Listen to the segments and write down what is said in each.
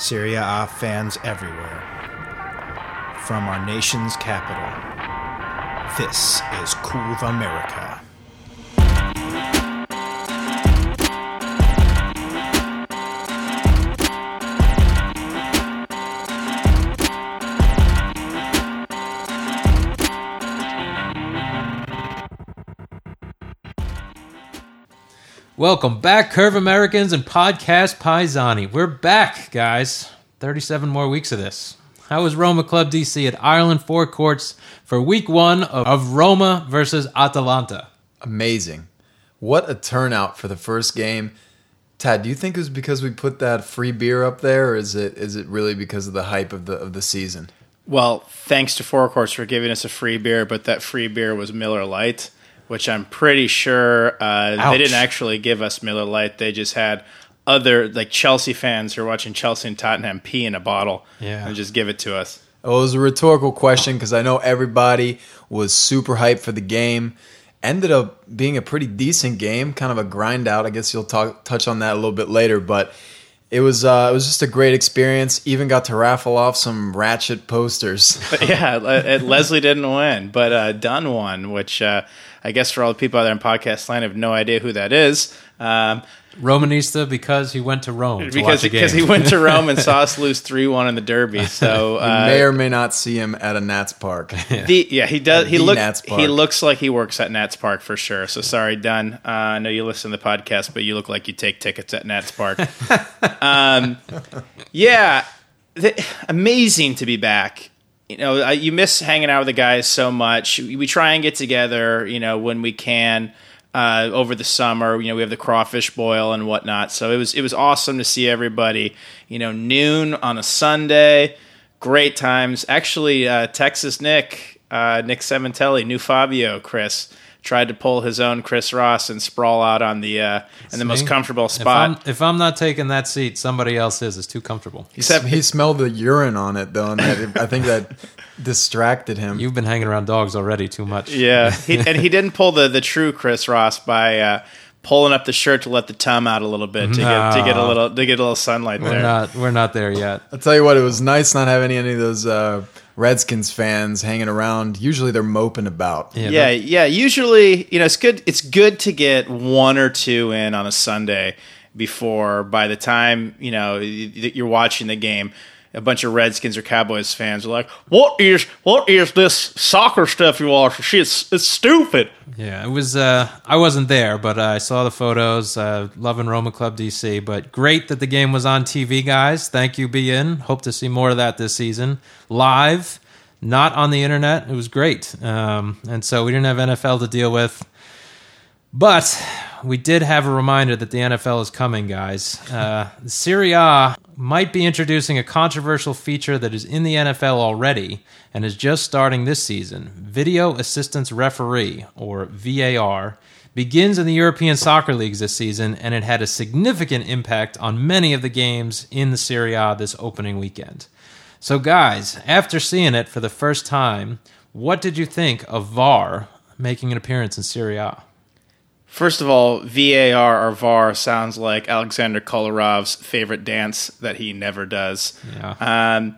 Serie A fans everywhere, from our nation's capital, this is Cool America. Welcome back, Curve Americans and Podcast Paisani. We're back, guys. 37 more weeks of this. How was Roma Club DC at Ireland Four Courts for week one of Roma versus Atalanta? Amazing. What a turnout for the first game. Tad, do you think it was because we put that free beer up there, or is it really because of the hype of the season? Well, thanks to Four Courts for giving us a free beer, but that free beer was Miller Lite, which I'm pretty sure they didn't actually give us Miller Lite. They just had other, like, Chelsea fans who are watching Chelsea and Tottenham pee in a bottle and just give it to us. Well, it was a rhetorical question because I know everybody was super hyped for the game. Ended up being a pretty decent game, kind of a grind out. I guess you'll touch on that a little bit later, but it was just a great experience. Even got to raffle off some ratchet posters. Leslie didn't win, but Dunn won, which... I guess for all the people out there in podcast land, I have no idea who that is. Romanista, because he went to Rome. Because he went to Rome and saw us lose 3-1 in the derby. So you may or may not see him at a Nats Park. He does. He looks like he works at Nats Park for sure. So sorry, Dunn. I know you listen to the podcast, but you look like you take tickets at Nats Park. Amazing to be back. You know, you miss hanging out with the guys so much. We try and get together, you know, when we can over the summer. You know, we have the crawfish boil and whatnot. So it was awesome to see everybody, you know, noon on a Sunday. Great times. Actually, Texas Nick Sementelli, new Fabio, Chris, tried to pull his own Chris Ross and sprawl out on the in the most comfortable spot. If I'm not taking that seat, somebody else is. It's too comfortable. Except he smelled the urine on it, though, and I think that distracted him. You've been hanging around dogs already too much. Yeah, he didn't pull the true Chris Ross by pulling up the shirt to let the tum out a little bit to get a little sunlight. We're not there yet. I'll tell you what, it was nice not having any of those. Redskins fans hanging around. Usually they're moping about. Usually, you know, it's good to get one or two in on a Sunday before, by the time, you know, you're watching the game, a bunch of Redskins or Cowboys fans are like, what is this soccer stuff you are? It's stupid. Yeah, it was, I wasn't there, but I saw the photos, loving Roma Club DC, but great that the game was on TV, guys. Thank you, BN. Hope to see more of that this season. Live, not on the internet. It was great. And so we didn't have NFL to deal with, but we did have a reminder that the NFL is coming, guys. Serie A might be introducing a controversial feature that is in the NFL already and is just starting this season. Video Assistance Referee, or VAR, begins in the European soccer leagues this season, and it had a significant impact on many of the games in the Serie A this opening weekend. So, guys, after seeing it for the first time, what did you think of VAR making an appearance in Serie A? First of all, VAR or VAR sounds like Alexander Kolarov's favorite dance that he never does. Yeah.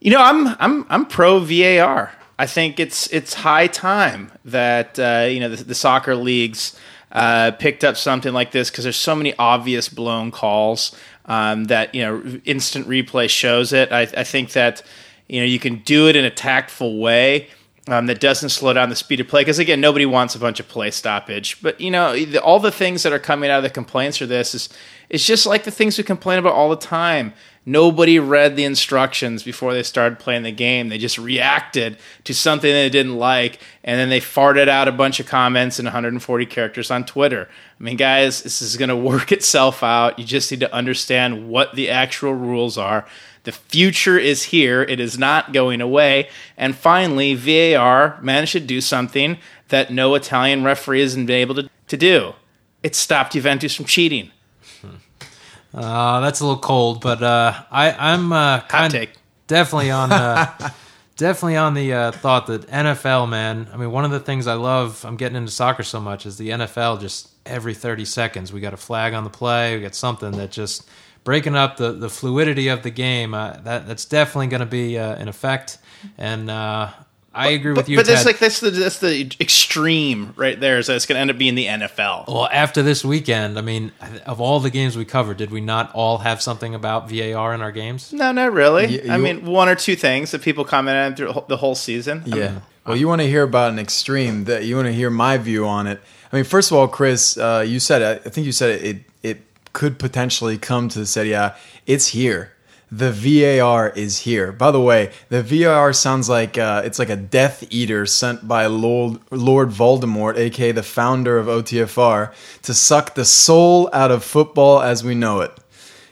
You know, I'm pro VAR. I think it's high time that you know the soccer leagues picked up something like this because there's so many obvious blown calls that you know instant replay shows it. I think that you know you can do it in a tactful way. That doesn't slow down the speed of play because, again, nobody wants a bunch of play stoppage. But, you know, all the things that are coming out of the complaints for this is it's just like the things we complain about all the time. Nobody read the instructions before they started playing the game. They just reacted to something they didn't like, and then they farted out a bunch of comments in 140 characters on Twitter. I mean, guys, this is going to work itself out. You just need to understand what the actual rules are. The future is here. It is not going away. And finally, VAR managed to do something that no Italian referee isn't able to do. It stopped Juventus from cheating. That's a little cold, but I'm kind of definitely on the thought that NFL, man. I mean, one of the things I love, I'm getting into soccer so much, is the NFL just every 30 seconds we got a flag on the play, we got something that just breaking up the fluidity of the game. That's definitely going to be an effect. And I agree with you, Ted. But that's the extreme right there. Is that it's going to end up being the NFL. Well, after this weekend, I mean, of all the games we covered, did we not all have something about VAR in our games? No, not really. I mean, one or two things that people commented on through the whole season. Yeah. Well, you want to hear about an extreme. That you want to hear my view on it. I mean, first of all, Chris, you said I think you said it could potentially come to the city. Yeah, it's here. The VAR is here. By the way, the VAR sounds like it's like a Death Eater sent by Lord Voldemort, a.k.a. the founder of OTFR, to suck the soul out of football as we know it.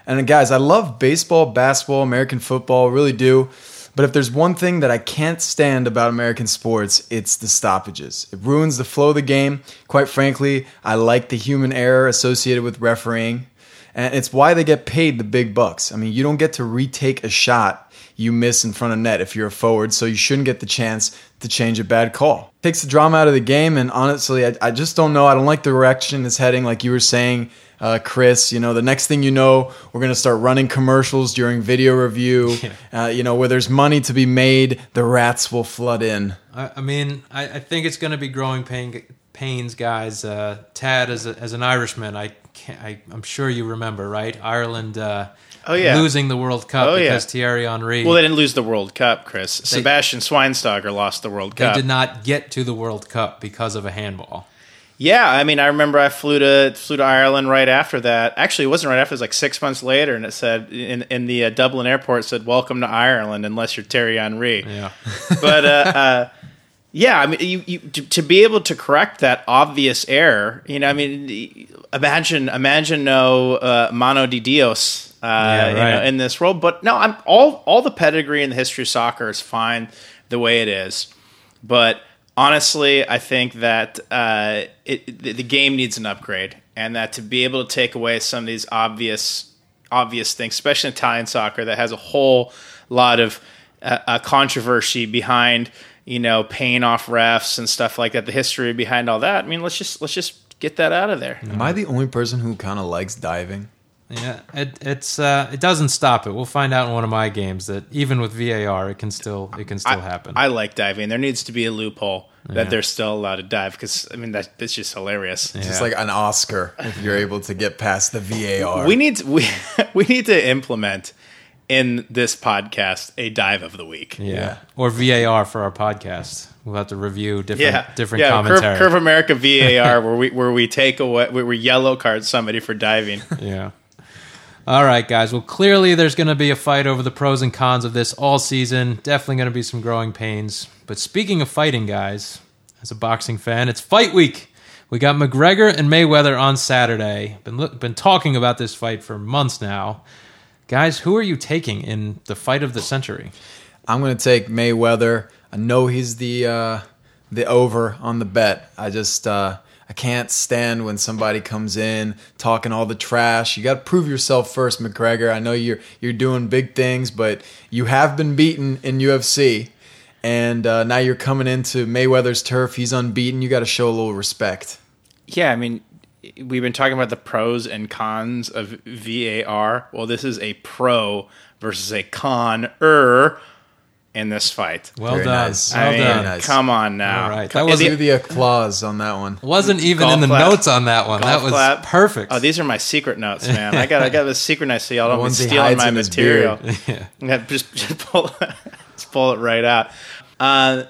And guys, I love baseball, basketball, American football, really do. But if there's one thing that I can't stand about American sports, it's the stoppages. It ruins the flow of the game. Quite frankly, I like the human error associated with refereeing. And it's why they get paid the big bucks. I mean, you don't get to retake a shot you miss in front of net if you're a forward, so you shouldn't get the chance to change a bad call. It takes the drama out of the game, and honestly, I just don't know. I don't like the direction it's heading, like you were saying, Chris. You know, the next thing you know, we're going to start running commercials during video review. Yeah. Where there's money to be made, the rats will flood in. I think it's going to be growing pains, guys. Tad, as an Irishman, I'm sure you remember, right? Ireland losing the World Cup because Thierry Henry... Well, they didn't lose the World Cup, Chris. Sebastian Schweinsteiger lost the World Cup. They did not get to the World Cup because of a handball. Yeah, I mean, I remember I flew to Ireland right after that. Actually, it wasn't right after. It was like 6 months later, and it said in the Dublin airport, it said, "Welcome to Ireland, unless you're Thierry Henry." Yeah. But... yeah, I mean, you to be able to correct that obvious error, I mean, imagine no mano de Dios, in this role. But no, I'm all the pedigree and the history of soccer is fine the way it is. But honestly, I think that the game needs an upgrade, and that to be able to take away some of these obvious things, especially in Italian soccer, that has a whole lot of controversy behind. Paying off refs and stuff like that, the history behind all that. I mean, let's just get that out of there. Am I the only person who kind of likes diving? Yeah, it doesn't stop it. We'll find out in one of my games that even with VAR, it can still happen. I like diving. There needs to be a loophole that they're still allowed to dive, because I mean that's just hilarious. Yeah. It's just like an Oscar if you're able to get past the VAR. We need to implement in this podcast a dive of the week. Yeah. Or VAR for our podcast. We'll have to review different commentary. Curve America VAR where we take away, where we yellow card somebody for diving. Yeah. All right, guys. Well, clearly there's going to be a fight over the pros and cons of this all season. Definitely going to be some growing pains. But speaking of fighting, guys, as a boxing fan, it's fight week. We got McGregor and Mayweather on Saturday. Been talking about this fight for months now. Guys, who are you taking in the fight of the century? I'm going to take Mayweather. I know he's the over on the bet. I just I can't stand when somebody comes in talking all the trash. You got to prove yourself first, McGregor. I know you're doing big things, but you have been beaten in UFC, and now you're coming into Mayweather's turf. He's unbeaten. You got to show a little respect. Yeah, I mean, we've been talking about the pros and cons of VAR. Well, this is a pro versus a con-er in this fight. Well Very done. Nice. I mean, nice. Come on now. All right. That wasn't the applause on that one. Wasn't even Golf in the clap. Notes on that one. Golf that was clap. Perfect. Oh, these are my secret notes, man. I got a secret note so y'all don't be stealing my material. Yeah. Just pull it right out.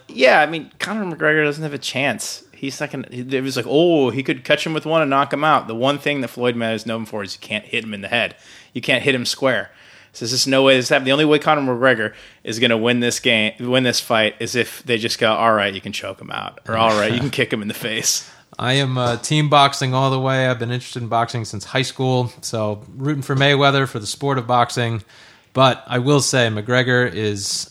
Yeah, I mean, Conor McGregor doesn't have a chance. He's not gonna. It was like, he could catch him with one and knock him out. The one thing that Floyd Mayweather is known for is you can't hit him in the head. You can't hit him square. So there's just no way this happened. The only way Conor McGregor is gonna win this fight, is if they just go, all right, you can choke him out, or all right, you can kick him in the face. I am team boxing all the way. I've been interested in boxing since high school, so rooting for Mayweather for the sport of boxing. But I will say, McGregor is.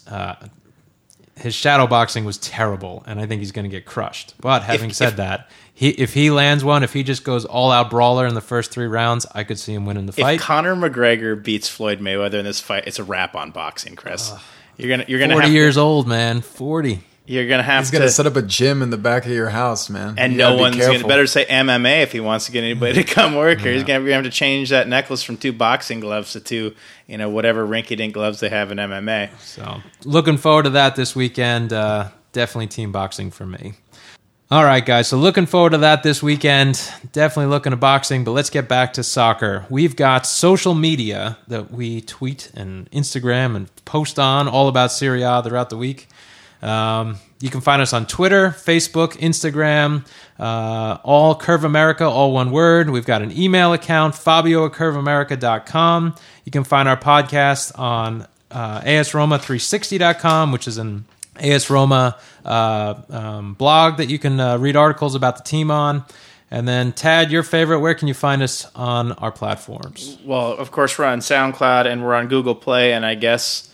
His shadow boxing was terrible, and I think he's going to get crushed. But having said that, if he lands one, if he just goes all-out brawler in the first three rounds, I could see him winning the fight. If Conor McGregor beats Floyd Mayweather in this fight, it's a wrap on boxing, Chris. You're gonna 40 years old, man. 40. You're going to have He's going to set up a gym in the back of your house, man. And no one's going to better say MMA if he wants to get anybody to come work here. Yeah. He's going to have to change that necklace from 2 boxing gloves to 2, whatever rinky-dink gloves they have in MMA. So looking forward to that this weekend. Definitely team boxing for me. All right, guys. So looking forward to that this weekend. Definitely looking to boxing, but let's get back to soccer. We've got social media that we tweet and Instagram and post on all about Serie A throughout the week. You can find us on Twitter, Facebook, Instagram, all Curve America, all one word. We've got an email account, fabio@curveamerica.com. You can find our podcast on asroma360.com, which is an AS Roma blog that you can read articles about the team on. And then, Tad, your favorite, where can you find us on our platforms? Well, of course, we're on SoundCloud and we're on Google Play, and I guess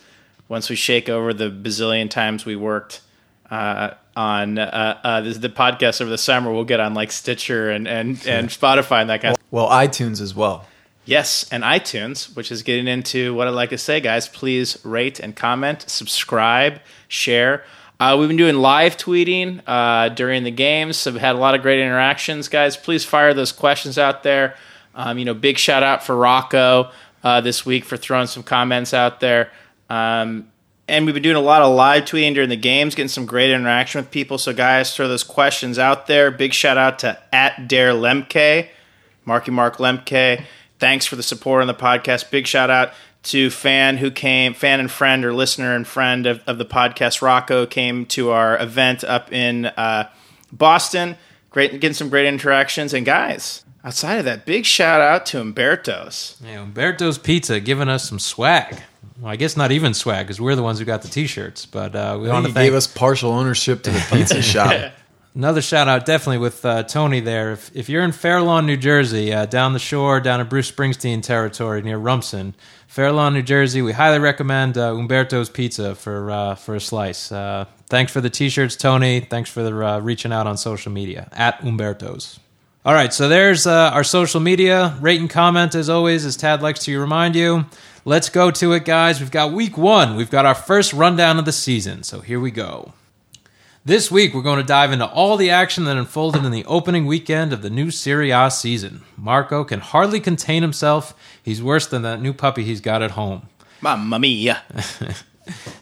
once we shake over the bazillion times we worked on the podcast over the summer, we'll get on like Stitcher and Spotify and that kind of stuff. Well, iTunes as well. Yes, and iTunes, which is getting into what I'd like to say, guys. Please rate and comment, subscribe, share. We've been doing live tweeting during the games, so we've had a lot of great interactions, guys. Please fire those questions out there. Big shout out for Rocco this week for throwing some comments out there. And we've been doing a lot of live tweeting during the games, getting some great interaction with people. So, guys, throw those questions out there. Big shout out to @DareLemke, Marky Mark Lemke. Thanks for the support on the podcast. Big shout out to fan and friend, or listener and friend of the podcast, Rocco, came to our event up in Boston. Great, getting some great interactions. And guys, outside of that, big shout out to Umberto's. Yeah, Umberto's Pizza giving us some swag. Well, I guess not even swag because we're the ones who got the T-shirts. But we want to thank. He gave us partial ownership to the pizza shop. Another shout-out definitely with Tony there. If you're in Fair Lawn, New Jersey, down the shore, down in Bruce Springsteen territory near Rumson, Fair Lawn, New Jersey, we highly recommend Umberto's Pizza for a slice. Thanks for the T-shirts, Tony. Thanks for reaching out on social media, @Umberto's. All right, so there's our social media. Rate and comment, as always, as Tad likes to remind you. Let's go to it, guys. We've got week 1. We've got our first rundown of the season, so here we go. This week, we're going to dive into all the action that unfolded in the opening weekend of the new Serie A season. Marco can hardly contain himself. He's worse than that new puppy he's got at home. Mamma mia.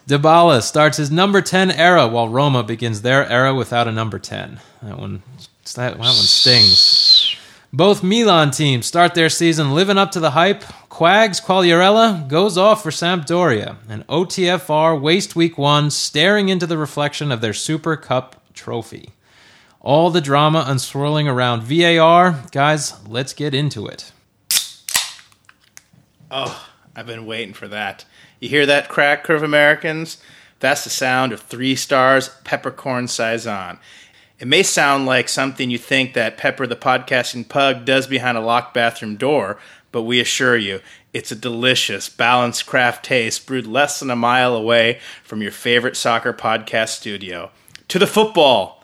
Dybala starts his number 10 era while Roma begins their era without a number 10. That one stings. Both Milan teams start their season living up to the hype. Quags Quagliarella goes off for Sampdoria, and OTFR waste week 1 staring into the reflection of their Super Cup trophy. All the drama unswirling around VAR. Guys, let's get into it. Oh, I've been waiting for that. You hear that crack, Curve Americans? That's the sound of 3 stars, Peppercorn Saison. It may sound like something you think that Pepper the Podcasting Pug does behind a locked bathroom door, but we assure you, it's a delicious, balanced craft taste brewed less than a mile away from your favorite soccer podcast studio. To the football!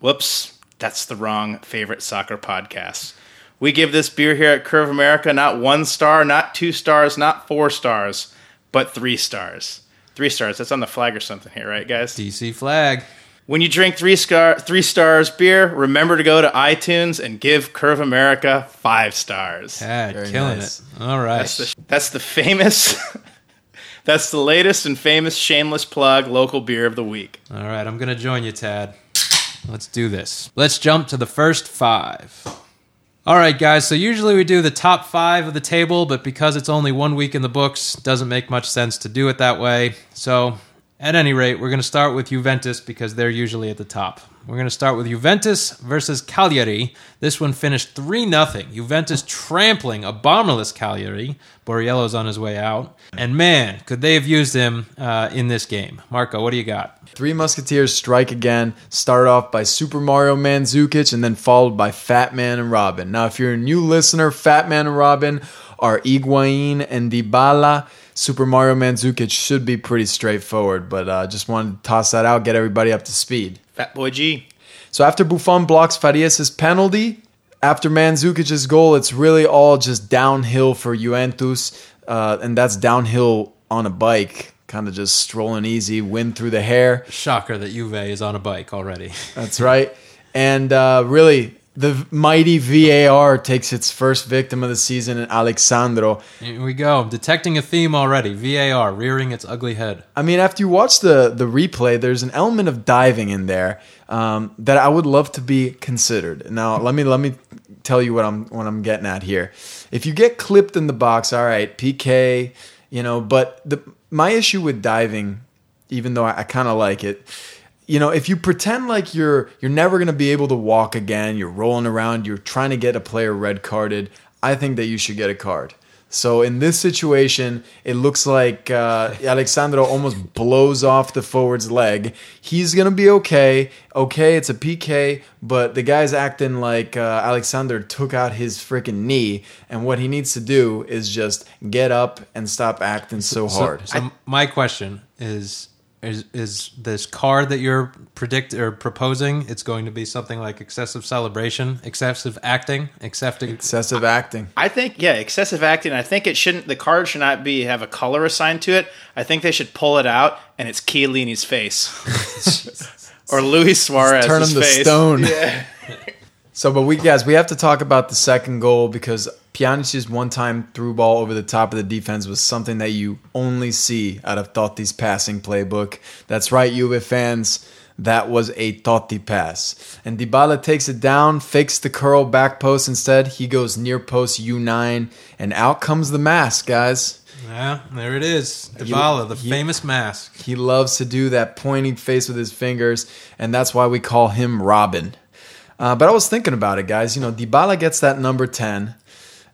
Whoops, that's the wrong favorite soccer podcast. We give this beer here at Curve America not 1 star, not 2 stars, not 4 stars, but 3 stars. 3 stars, that's on the flag or something here, right, guys? DC flag. When you drink 3 stars beer, remember to go to iTunes and give Curve America 5 stars. Yeah, killing nice. It. All right. That's the latest and famous shameless plug local beer of the week. All right, I'm going to join you, Tad. Let's do this. Let's jump to the first 5. All right, guys, so usually we do the top 5 of the table, but because it's only 1 week in the books, doesn't make much sense to do it that way. So at any rate, we're going to start with Juventus because they're usually at the top. We're going to start with Juventus versus Cagliari. This one finished 3-0. Juventus trampling a bomberless Cagliari. Borriello's on his way out. And man, could they have used him in this game. Marco, what do you got? Three Musketeers strike again. Start off by Super Mario Man Zukic and then followed by Fat Man and Robin. Now, if you're a new listener, Fat Man and Robin are Higuain and Dybala. Super Mario Mandzukic should be pretty straightforward, but just wanted to toss that out, get everybody up to speed. Fat Boy G. So after Buffon blocks Farias' penalty, after Mandzukic's goal, it's really all just downhill for Juventus, and that's downhill on a bike. kind of just strolling easy, wind through the hair. Shocker that Juve is on a bike already. That's right. And really, the mighty VAR takes its first victim of the season in Alexandro. Here we go. Detecting a theme already. VAR rearing its ugly head. I mean, after you watch the replay, there's an element of diving in there that I would love to be considered. Now, let me tell you what I'm getting at here. If you get clipped in the box, all right, PK, you know, but my issue with diving, even though I kind of like it, you know, if you pretend like you're never going to be able to walk again, you're rolling around, you're trying to get a player red carded, I think that you should get a card. So in this situation, it looks like Alexandro almost blows off the forward's leg. He's going to be okay. Okay, it's a PK, but the guy's acting like Alexander took out his freaking knee, and what he needs to do is just get up and stop acting so hard. So my question is this card that you're proposing, it's going to be something like excessive celebration, excessive acting. I think, yeah, excessive acting. I think the card should not have a color assigned to it. I think they should pull it out and it's Chiellini's face or Luis Suarez's face. Turn him to stone. Yeah. So, but we have to talk about the second goal, because Pjanic's one-time through ball over the top of the defense was something that you only see out of Totti's passing playbook. That's right, Juve fans. That was a Totti pass. And Dybala takes it down, fakes the curl back post instead. He goes near post U9, and out comes the mask, guys. Yeah, there it is. Dybala, the famous mask. He loves to do that pointing face with his fingers, and that's why we call him Robin. But I was thinking about it, guys. You know, Dybala gets that number 10.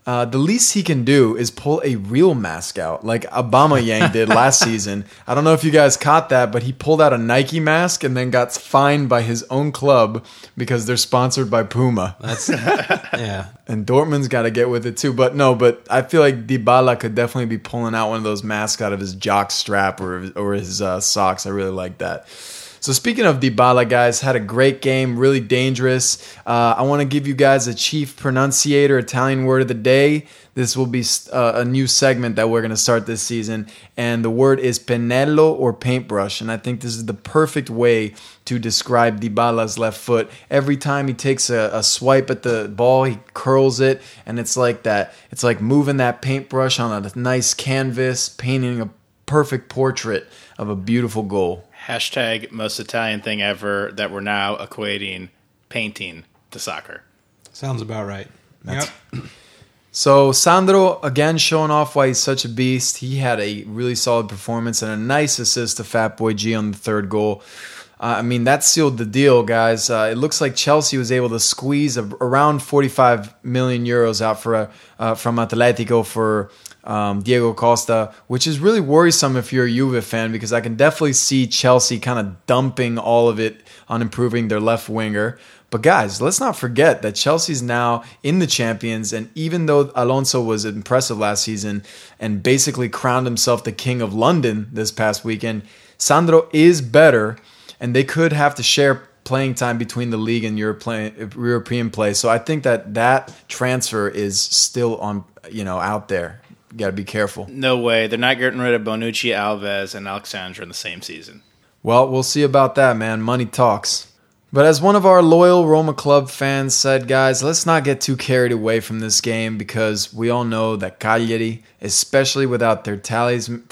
The least he can do is pull a real mask out, like Aubameyang did last season. I don't know if you guys caught that, but he pulled out a Nike mask and then got fined by his own club because they're sponsored by Puma. That's yeah. And Dortmund's got to get with it too. But I feel like Dybala could definitely be pulling out one of those masks out of his jock strap or his socks. I really like that. So speaking of Dybala, guys, had a great game, really dangerous. I want to give you guys a chief pronunciator Italian word of the day. This will be a new segment that we're going to start this season. And the word is pennello or paintbrush. And I think this is the perfect way to describe Dybala's left foot. Every time he takes a swipe at the ball, he curls it. And it's like that. It's like moving that paintbrush on a nice canvas, painting a perfect portrait of a beautiful goal. Hashtag most Italian thing ever that we're now equating painting to soccer. Sounds about right. Yep. So Sandro, again, showing off why he's such a beast. He had a really solid performance and a nice assist to Fatboy G on the third goal. I mean, that sealed the deal, guys. It looks like Chelsea was able to squeeze around 45 million euros out for from Atletico for Diego Costa, which is really worrisome if you're a Juve fan, because I can definitely see Chelsea kind of dumping all of it on improving their left winger. But guys, let's not forget that Chelsea's now in the Champions, and even though Alonso was impressive last season and basically crowned himself the King of London this past weekend, Sandro is better, and they could have to share playing time between the league and European play. So I think that transfer is still on, you know, out there. You got to be careful. No way. They're not getting rid of Bonucci, Alves, and Alexandre in the same season. Well, we'll see about that, man. Money talks. But as one of our loyal Roma club fans said, guys, let's not get too carried away from this game, because we all know that Cagliari, especially without their talisman,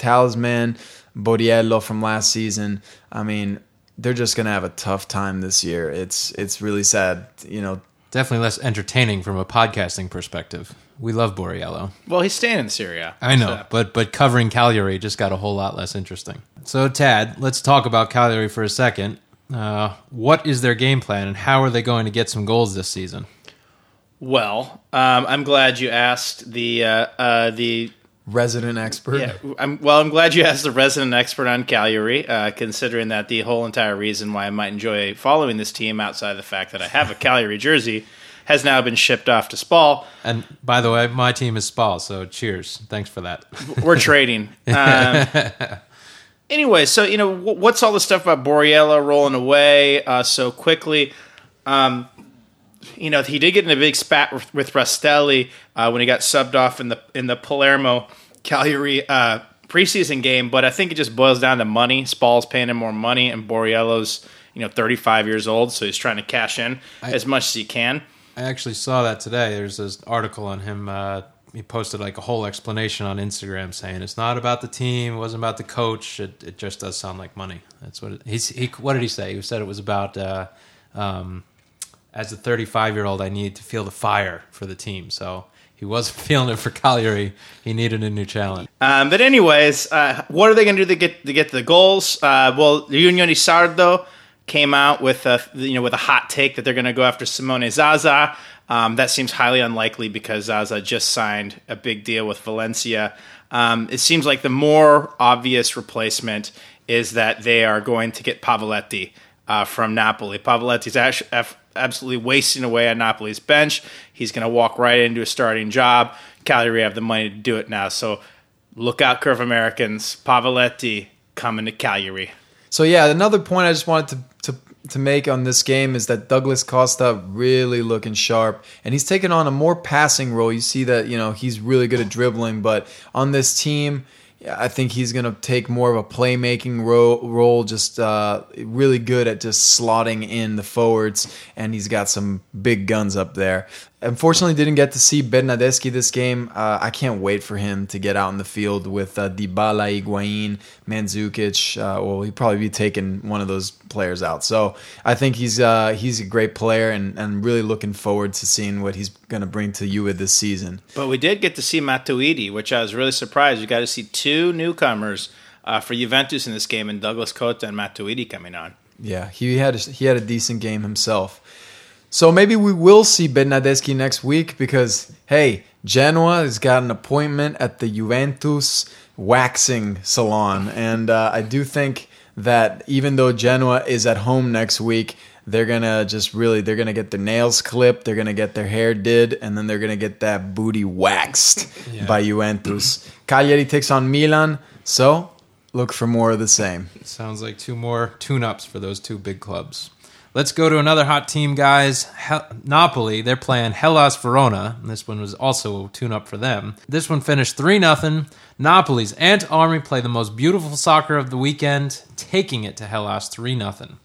Borriello from last season, I mean, they're just going to have a tough time this year. It's really sad, you know. Definitely less entertaining from a podcasting perspective. We love Borriello. Well, he's staying in Syria. I know, so. but covering Cagliari just got a whole lot less interesting. So, Tad, let's talk about Cagliari for a second. What is their game plan, and how are they going to get some goals this season? Well, I'm glad you asked the resident expert. Yeah, I'm glad you asked the resident expert on Cagliari, considering that the whole entire reason why I might enjoy following this team, outside of the fact that I have a Cagliari jersey, has now been shipped off to Spal. And by the way, my team is Spal, so cheers. Thanks for that. We're trading. Anyway, so, you know, what's all this stuff about Borriello rolling away so quickly? You know, he did get in a big spat with Rastelli when he got subbed off in the Palermo Cagliari preseason game, but I think it just boils down to money. Spall's paying him more money, and Borriello's 35 years old, so he's trying to cash in as much as he can. I actually saw that today. There's this article on him. He posted like a whole explanation on Instagram saying it's not about the team, it wasn't about the coach. It just does sound like money. That's what what did he say? He said it was about as a 35-year-old, I need to feel the fire for the team. So he wasn't feeling it for Colliery. He needed a new challenge. But anyways, what are they going to do to get the goals? Well, Unión y Sardo came out with a hot take that they're going to go after Simone Zaza. That seems highly unlikely because Zaza just signed a big deal with Valencia. It seems like the more obvious replacement is that they are going to get Pavoletti from Napoli. Pavoletti's absolutely wasting away on Napoli's bench. He's going to walk right into a starting job. Cagliari have the money to do it now. So look out, Curve Americans. Pavoletti coming to Cagliari. So yeah, another point I just wanted to make on this game is that Douglas Costa really looking sharp, and he's taken on a more passing role. You see that, he's really good at dribbling, but on this team, I think he's going to take more of a playmaking role, just really good at just slotting in the forwards, and he's got some big guns up there. Unfortunately, didn't get to see Bernadeschi this game. I can't wait for him to get out in the field with Dybala, Higuain, Mandzukic. Well, he'd probably be taking one of those players out. So I think he's a great player, and really looking forward to seeing what he's going to bring to Juve this season. But we did get to see Matuidi, which I was really surprised. We got to see two newcomers for Juventus in this game, and Douglas Costa and Matuidi coming on. Yeah, he had a decent game himself. So maybe we will see Bernadeschi next week because, hey, Genoa has got an appointment at the Juventus waxing salon. And I do think that even though Genoa is at home next week, they're going to they're going to get their nails clipped, they're going to get their hair did, and then they're going to get that booty waxed by Juventus. Cagliari takes on Milan, so look for more of the same. It sounds like two more tune-ups for those two big clubs. Let's go to another hot team, guys. Napoli, they're playing Hellas Verona. This one was also a tune-up for them. This one finished 3-0. Napoli's Ant Army play the most beautiful soccer of the weekend, taking it to Hellas 3-0.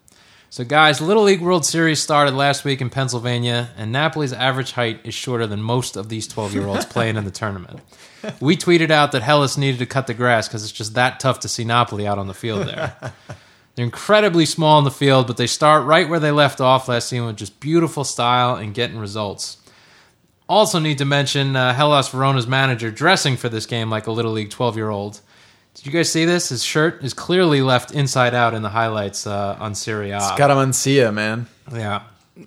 So, guys, Little League World Series started last week in Pennsylvania, and Napoli's average height is shorter than most of these 12-year-olds playing in the tournament. We tweeted out that Hellas needed to cut the grass because it's just that tough to see Napoli out on the field there. They're incredibly small in the field, but they start right where they left off last season with just beautiful style and getting results. Also need to mention Hellas Verona's manager dressing for this game like a Little League 12-year-old. Did you guys see this? His shirt is clearly left inside out in the highlights on Serie A. It's Scaramanzia, man. Yeah.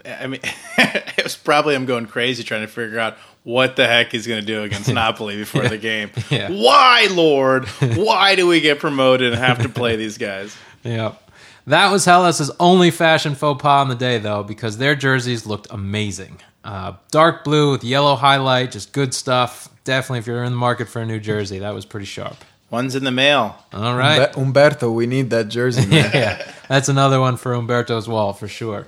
I mean, it was probably him going crazy trying to figure out what the heck he's going to do against Napoli before the game. Yeah. Why, Lord? Why do we get promoted and have to play these guys? Yeah. That was Hellas' only fashion faux pas on the day, though, because their jerseys looked amazing. Dark blue with yellow highlight, just good stuff. Definitely, if you're in the market for a new jersey, that was pretty sharp. One's in the mail. All right. Umberto, we need that jersey. Man. Yeah, that's another one for Umberto's wall, for sure.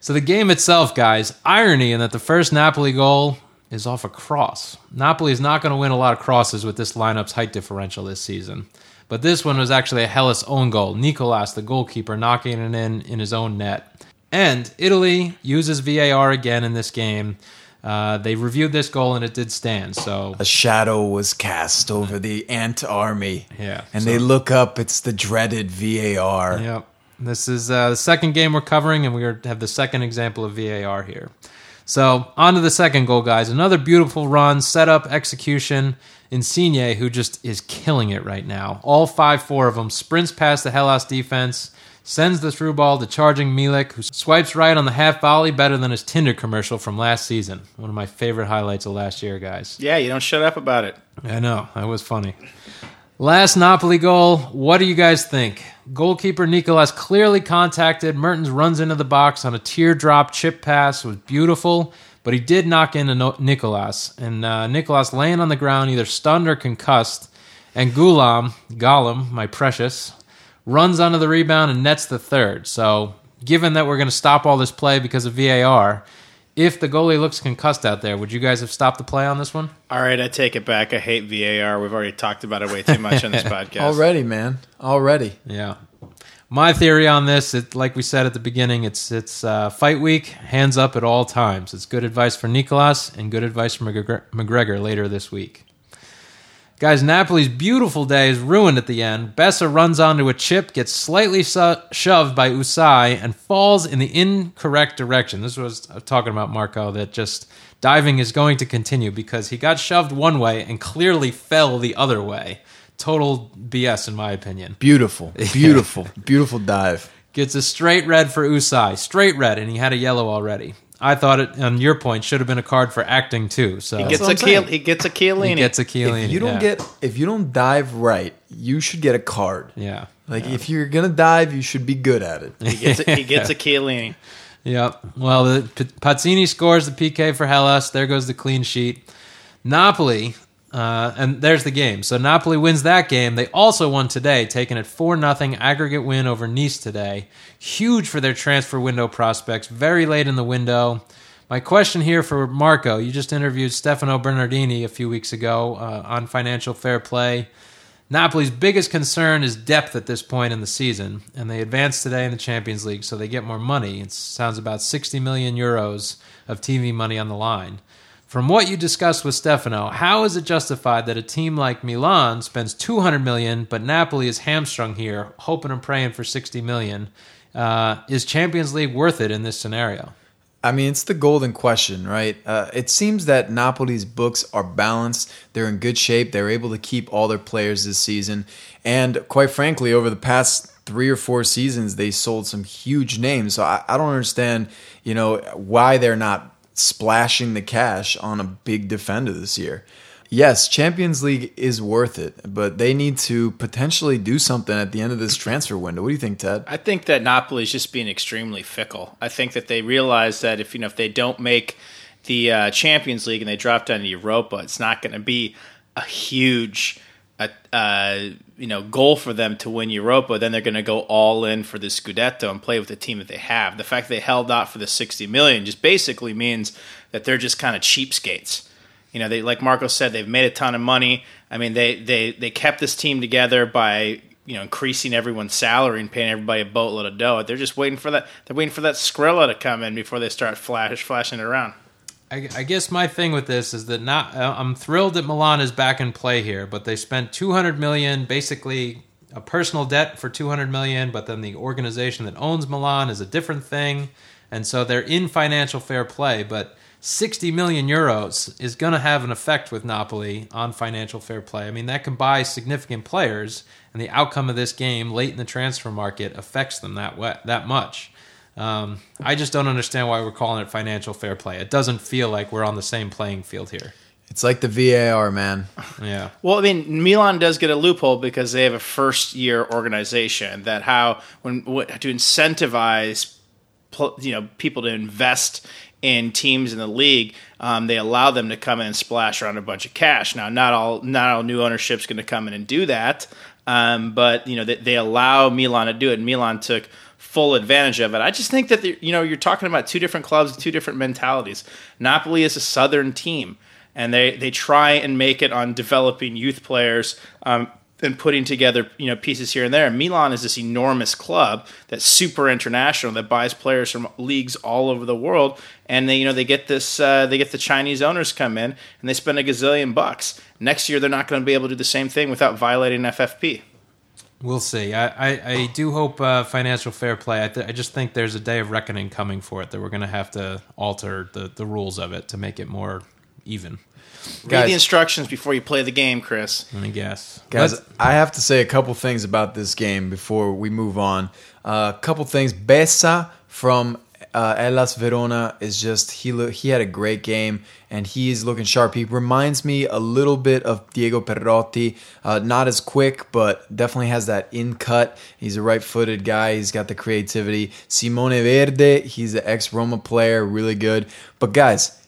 So the game itself, guys, irony in that the first Napoli goal is off a cross. Napoli is not going to win a lot of crosses with this lineup's height differential this season. But this one was actually a Hellas' own goal. Nicolas, the goalkeeper, knocking it in his own net. And Italy uses VAR again in this game. They reviewed this goal, and it did stand. So a shadow was cast over the Ant Army. Yeah, and so they look up. It's the dreaded VAR. Yep. This is the second game we're covering, and we have the second example of VAR here. So on to the second goal, guys. Another beautiful run, setup, execution. Insigne, who just is killing it right now. All 5-4 of them sprints past the Hellas defense, sends the through ball to charging Milik, who swipes right on the half volley better than his Tinder commercial from last season. One of my favorite highlights of last year, guys. Yeah, you don't shut up about it. I know. That was funny. Last Napoli goal. What do you guys think? Goalkeeper Nicolas clearly contacted. Mertens runs into the box on a teardrop chip pass. It was beautiful. But he did knock into Nicolas, and Nicolas laying on the ground, either stunned or concussed, and Gollum, my precious, runs onto the rebound and nets the third. So given that we're going to stop all this play because of VAR, If the goalie looks concussed out there, would you guys have stopped the play on this one? All right, I take it back. I hate VAR. We've already talked about it way too much on this podcast. Already, man. Already. Yeah. My theory on this, like we said at the beginning, it's fight week, hands up at all times. It's good advice for Nicolas and good advice for McGregor later this week. Guys, Napoli's beautiful day is ruined at the end. Bessa runs onto a chip, gets slightly shoved by Usai, and falls in the incorrect direction. This was talking about Marco, that just diving is going to continue because he got shoved one way and clearly fell the other way. Total BS, in my opinion. Beautiful, beautiful dive. Gets a straight red for Usai. Straight red, and he had a yellow already. I thought it, on your point, should have been a card for acting too. So he gets a Chiellini. If you don't if you don't dive right, you should get a card. Yeah. If you're gonna dive, you should be good at it. He gets a Chiellini. Yep. Well, Pazzini scores the PK for Hellas. There goes the clean sheet. Napoli. And there's the game. So Napoli wins that game. They also won today, taking it 4-0 aggregate win over Nice today. Huge for their transfer window prospects. Very late in the window. My question here for Marco, you just interviewed Stefano Bernardini a few weeks ago on Financial Fair Play. Napoli's biggest concern is depth at this point in the season, and they advanced today in the Champions League, so they get more money. It sounds about 60 million euros of TV money on the line. From what you discussed with Stefano, how is it justified that a team like Milan spends 200 million, but Napoli is hamstrung here, hoping and praying for 60 million? Is Champions League worth it in this scenario? I mean, it's the golden question, right? It seems that Napoli's books are balanced. They're in good shape. They're able to keep all their players this season. And quite frankly, over the past 3 or 4 seasons, they sold some huge names. So I don't understand, why they're not splashing the cash on a big defender this year. Yes, Champions League is worth it, but they need to potentially do something at the end of this transfer window. What do you think, Ted? I think that Napoli is just being extremely fickle. I think that they realize that if they don't make the Champions League and they drop down to Europa, it's not going to be a huge goal for them to win Europa. Then they're going to go all in for the Scudetto and play with the team that they have. The fact that they held out for the 60 million just basically means that they're just kind of cheapskates. They, like Marco said, they've made a ton of money. I mean, they kept this team together by increasing everyone's salary and paying everybody a boatload of dough. They're just waiting for that. They're waiting for that Skrilla to come in before they start flashing it around. I guess my thing with this is that I'm thrilled that Milan is back in play here, but they spent 200 million, basically a personal debt for 200 million, but then the organization that owns Milan is a different thing, and so they're in financial fair play, but 60 million euros is going to have an effect with Napoli on financial fair play. I mean, that can buy significant players, and the outcome of this game late in the transfer market affects them that much. I just don't understand why we're calling it financial fair play. It doesn't feel like we're on the same playing field here. It's like the VAR, man. Yeah. Well, I mean, Milan does get a loophole because they have a first-year organization that to incentivize people to invest in teams in the league, they allow them to come in and splash around a bunch of cash. Now, not all new ownership's going to come in and do that, but they allow Milan to do it, and Milan took full advantage of it. I just think that you're talking about two different clubs and two different mentalities. Napoli is a southern team, and they try and make it on developing youth players and putting together pieces here and there. And Milan is this enormous club that's super international that buys players from leagues all over the world, and they get this they get the Chinese owners come in and they spend a gazillion bucks. Next year they're not going to be able to do the same thing without violating FFP. We'll see. I do hope financial fair play. I just think there's a day of reckoning coming for it that we're going to have to alter the rules of it to make it more even. Read the instructions before you play the game, Chris. I guess. Guys, I have to say a couple things about this game before we move on. A couple things. Bessa from Hellas Verona is just, he had a great game, and he is looking sharp. He reminds me a little bit of Diego Perotti, not as quick, but definitely has that in cut. He's a right-footed guy. He's got the creativity. Simone Verde, he's an ex-Roma player, really good. But guys,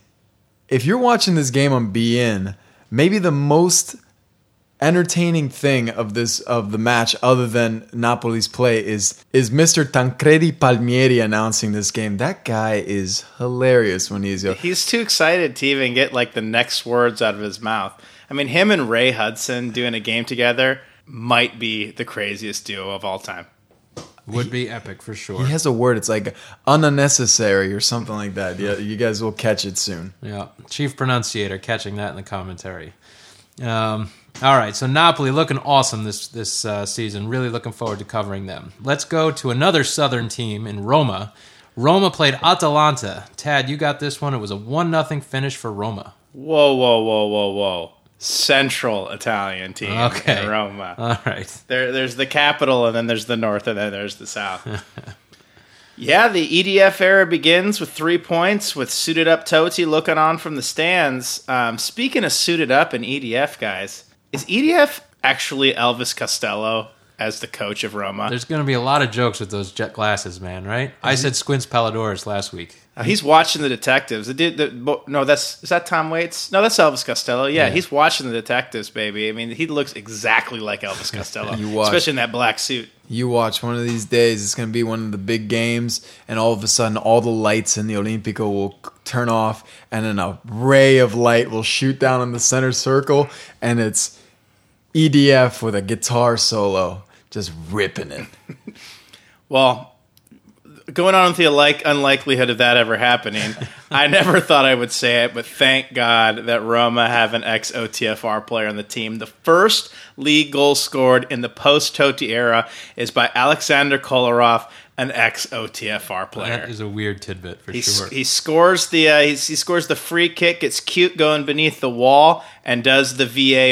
if you're watching this game on beIN, maybe the most entertaining thing of this, of the match, other than Napoli's play, is Mr. Tancredi Palmieri announcing this game. That guy is hilarious when he's young. He's too excited to even get like the next words out of his mouth. I mean, him and Ray Hudson doing a game together might be the craziest duo of all time. Would be epic for sure. He has a word. It's like unnecessary or something like that. Yeah, you guys will catch it soon. Yeah, chief pronunciator catching that in the commentary. All right, so Napoli looking awesome this season. Really looking forward to covering them. Let's go to another Southern team in Roma. Roma played Atalanta. Tad, you got this one. It was a 1-0 finish for Roma. Whoa, whoa, whoa, whoa, whoa. Central Italian team in Roma. All right. There's the capital, and then there's the north, and then there's the south. Yeah, the EDF era begins with 3 points with suited up Totti looking on from the stands. Speaking of suited up and EDF, guys, is EDF actually Elvis Costello as the coach of Roma? There's going to be a lot of jokes with those jet glasses, man, right? I said Squints Palladores last week. He's watching the detectives. Is that Tom Waits? No, that's Elvis Costello. Yeah, he's watching the detectives, baby. I mean, he looks exactly like Elvis Costello, especially in that black suit. You watch one of these days, it's going to be one of the big games, and all of a sudden, all the lights in the Olimpico will turn off, and then a ray of light will shoot down in the center circle, and it's EDF with a guitar solo, just ripping it. Well, going on with the unlikelihood of that ever happening, I never thought I would say it, but thank God that Roma have an ex-OTFR player on the team. The first league goal scored in the post-Totti era is by Alexander Kolarov, an ex-OTFR player. That is a weird tidbit for sure. He scores the free kick, gets cute going beneath the wall, and does the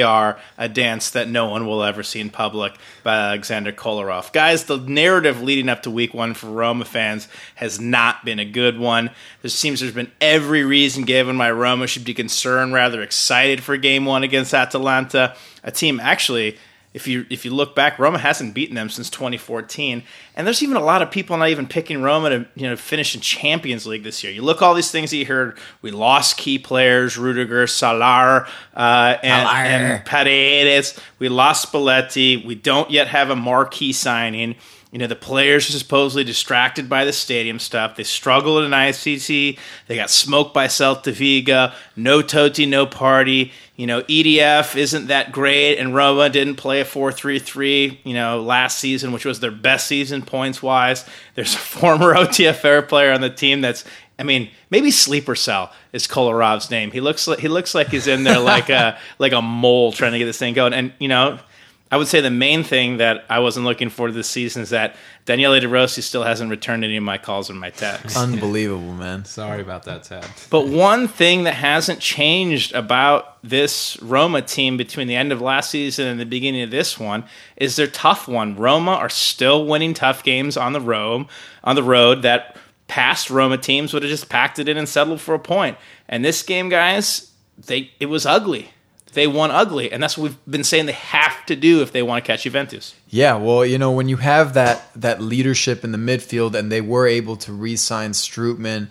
VAR, a dance that no one will ever see in public by Alexander Kolarov. Guys, the narrative leading up to week one for Roma fans has not been a good one. There seems there's been every reason given why Roma should be concerned, rather excited for game one against Atalanta, a team actually... If you look back, Roma hasn't beaten them since 2014, and there's even a lot of people not even picking Roma to finish in Champions League this year. You look all these things that you heard. We lost key players: Rudiger, Salar, and Paredes. We lost Spalletti. We don't yet have a marquee signing. The players are supposedly distracted by the stadium stuff. They struggled in ICC. They got smoked by Celta Vigo. No Totti, no party. EDF isn't that great, and Roma didn't play a 4-3-3, last season, which was their best season points-wise. There's a former OTFR player on the team that's, maybe Sleeper Cell is Kolarov's name. He looks like he's in there like a mole trying to get this thing going. And, I would say the main thing that I wasn't looking for this season is that Daniele De Rossi still hasn't returned any of my calls and my texts. Unbelievable, man. Sorry about that, Tad. But one thing that hasn't changed about this Roma team between the end of last season and the beginning of this one is their tough one. Roma are still winning tough games on the road that past Roma teams would have just packed it in and settled for a point. And this game, guys, it was ugly. They won ugly, and that's what we've been saying they have to do if they want to catch Juventus. Yeah, well, when you have that leadership in the midfield, and they were able to re-sign Strootman,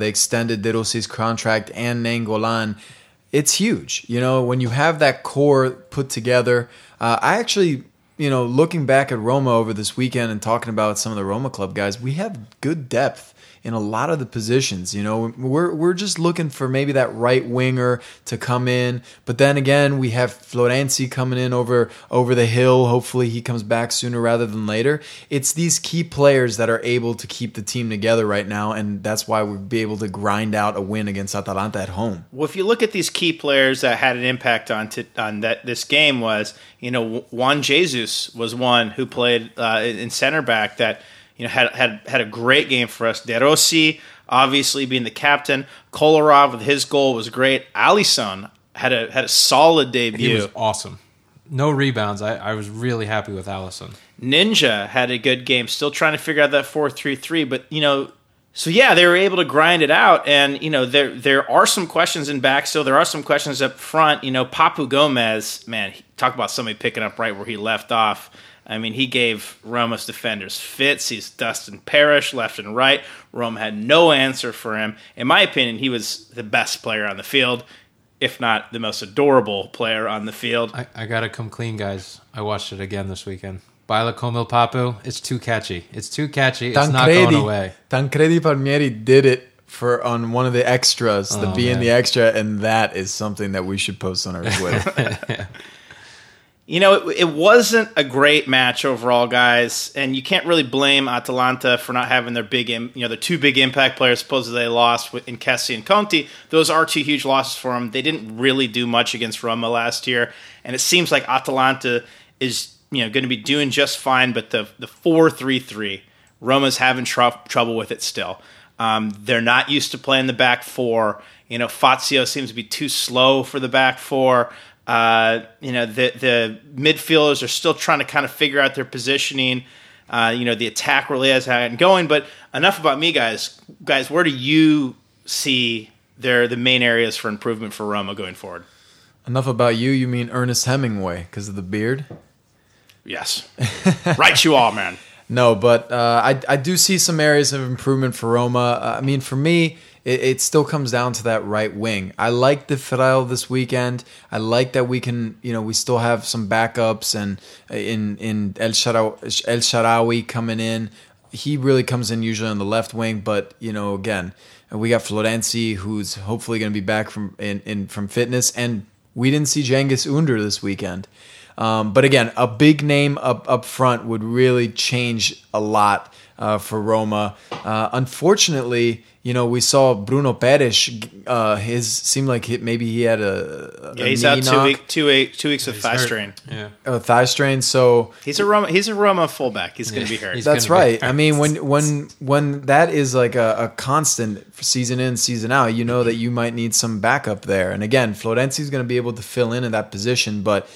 they extended De Rossi's contract and Nainggolan, it's huge. When you have that core put together, I actually, looking back at Roma over this weekend and talking about some of the Roma club guys, we have good depth in a lot of the positions. We're just looking for maybe that right winger to come in. But then again, we have Florenzi coming in over the hill. Hopefully he comes back sooner rather than later. It's these key players that are able to keep the team together right now, and that's why we'll be able to grind out a win against Atalanta at home. Well, if you look at these key players that had an impact on this game was, Juan Jesus was one who played in center back that had a great game for us. De Rossi, obviously being the captain. Kolarov with his goal was great. Alisson had a solid debut. He was awesome. No rebounds. I was really happy with Alisson. Ninja had a good game. Still trying to figure out that 4-3-3. But, they were able to grind it out. And, there are some questions in back still. There are some questions up front. Papu Gomez, man, talk about somebody picking up right where he left off. He gave Roma's defenders fits. He's dusting Parrish left and right. Roma had no answer for him. In my opinion, he was the best player on the field. if not the most adorable player on the field. I got to come clean, guys. I watched it again this weekend. Baila Come Il Papu, it's too catchy. It's too catchy. It's Tancredi, not going away. Tancredi Palmieri did it on one of the extras, the B in the extra, and that is something that we should post on our Twitter. You know, it wasn't a great match overall, guys, and you can't really blame Atalanta for not having their big, the two big impact players supposedly they lost in Kessie and Conti. Those are two huge losses for them. They didn't really do much against Roma last year, and it seems like Atalanta is going to be doing just fine. But the 4-3-3, Roma's having trouble with it still. They're not used to playing the back four. Fazio seems to be too slow for the back four. The midfielders are still trying to kind of figure out their positioning. The attack really hasn't going. But enough about me, guys. Guys, where do you see the main areas for improvement for Roma going forward? Enough about you. You mean Ernest Hemingway because of the beard? Yes. Right, you all, man. No, but I do see some areas of improvement for Roma. For me, it still comes down to that right wing. I like the Ferrell this weekend. I like that we can, we still have some backups and in El Shaarawy coming in. He really comes in usually on the left wing, but again, we got Florenzi who's hopefully going to be back from fitness, and we didn't see Cengiz Under this weekend. But again, a big name up front would really change a lot for Roma. Unfortunately, we saw Bruno Peres. He had a he's knee out knock. Two weeks of thigh strain. Yeah, thigh strain. So he's a Roma fullback. He's going to be hurt. That's right. When that is like a constant season in, season out, that you might need some backup there. And again, Florenzi's going to be able to fill in that position, but.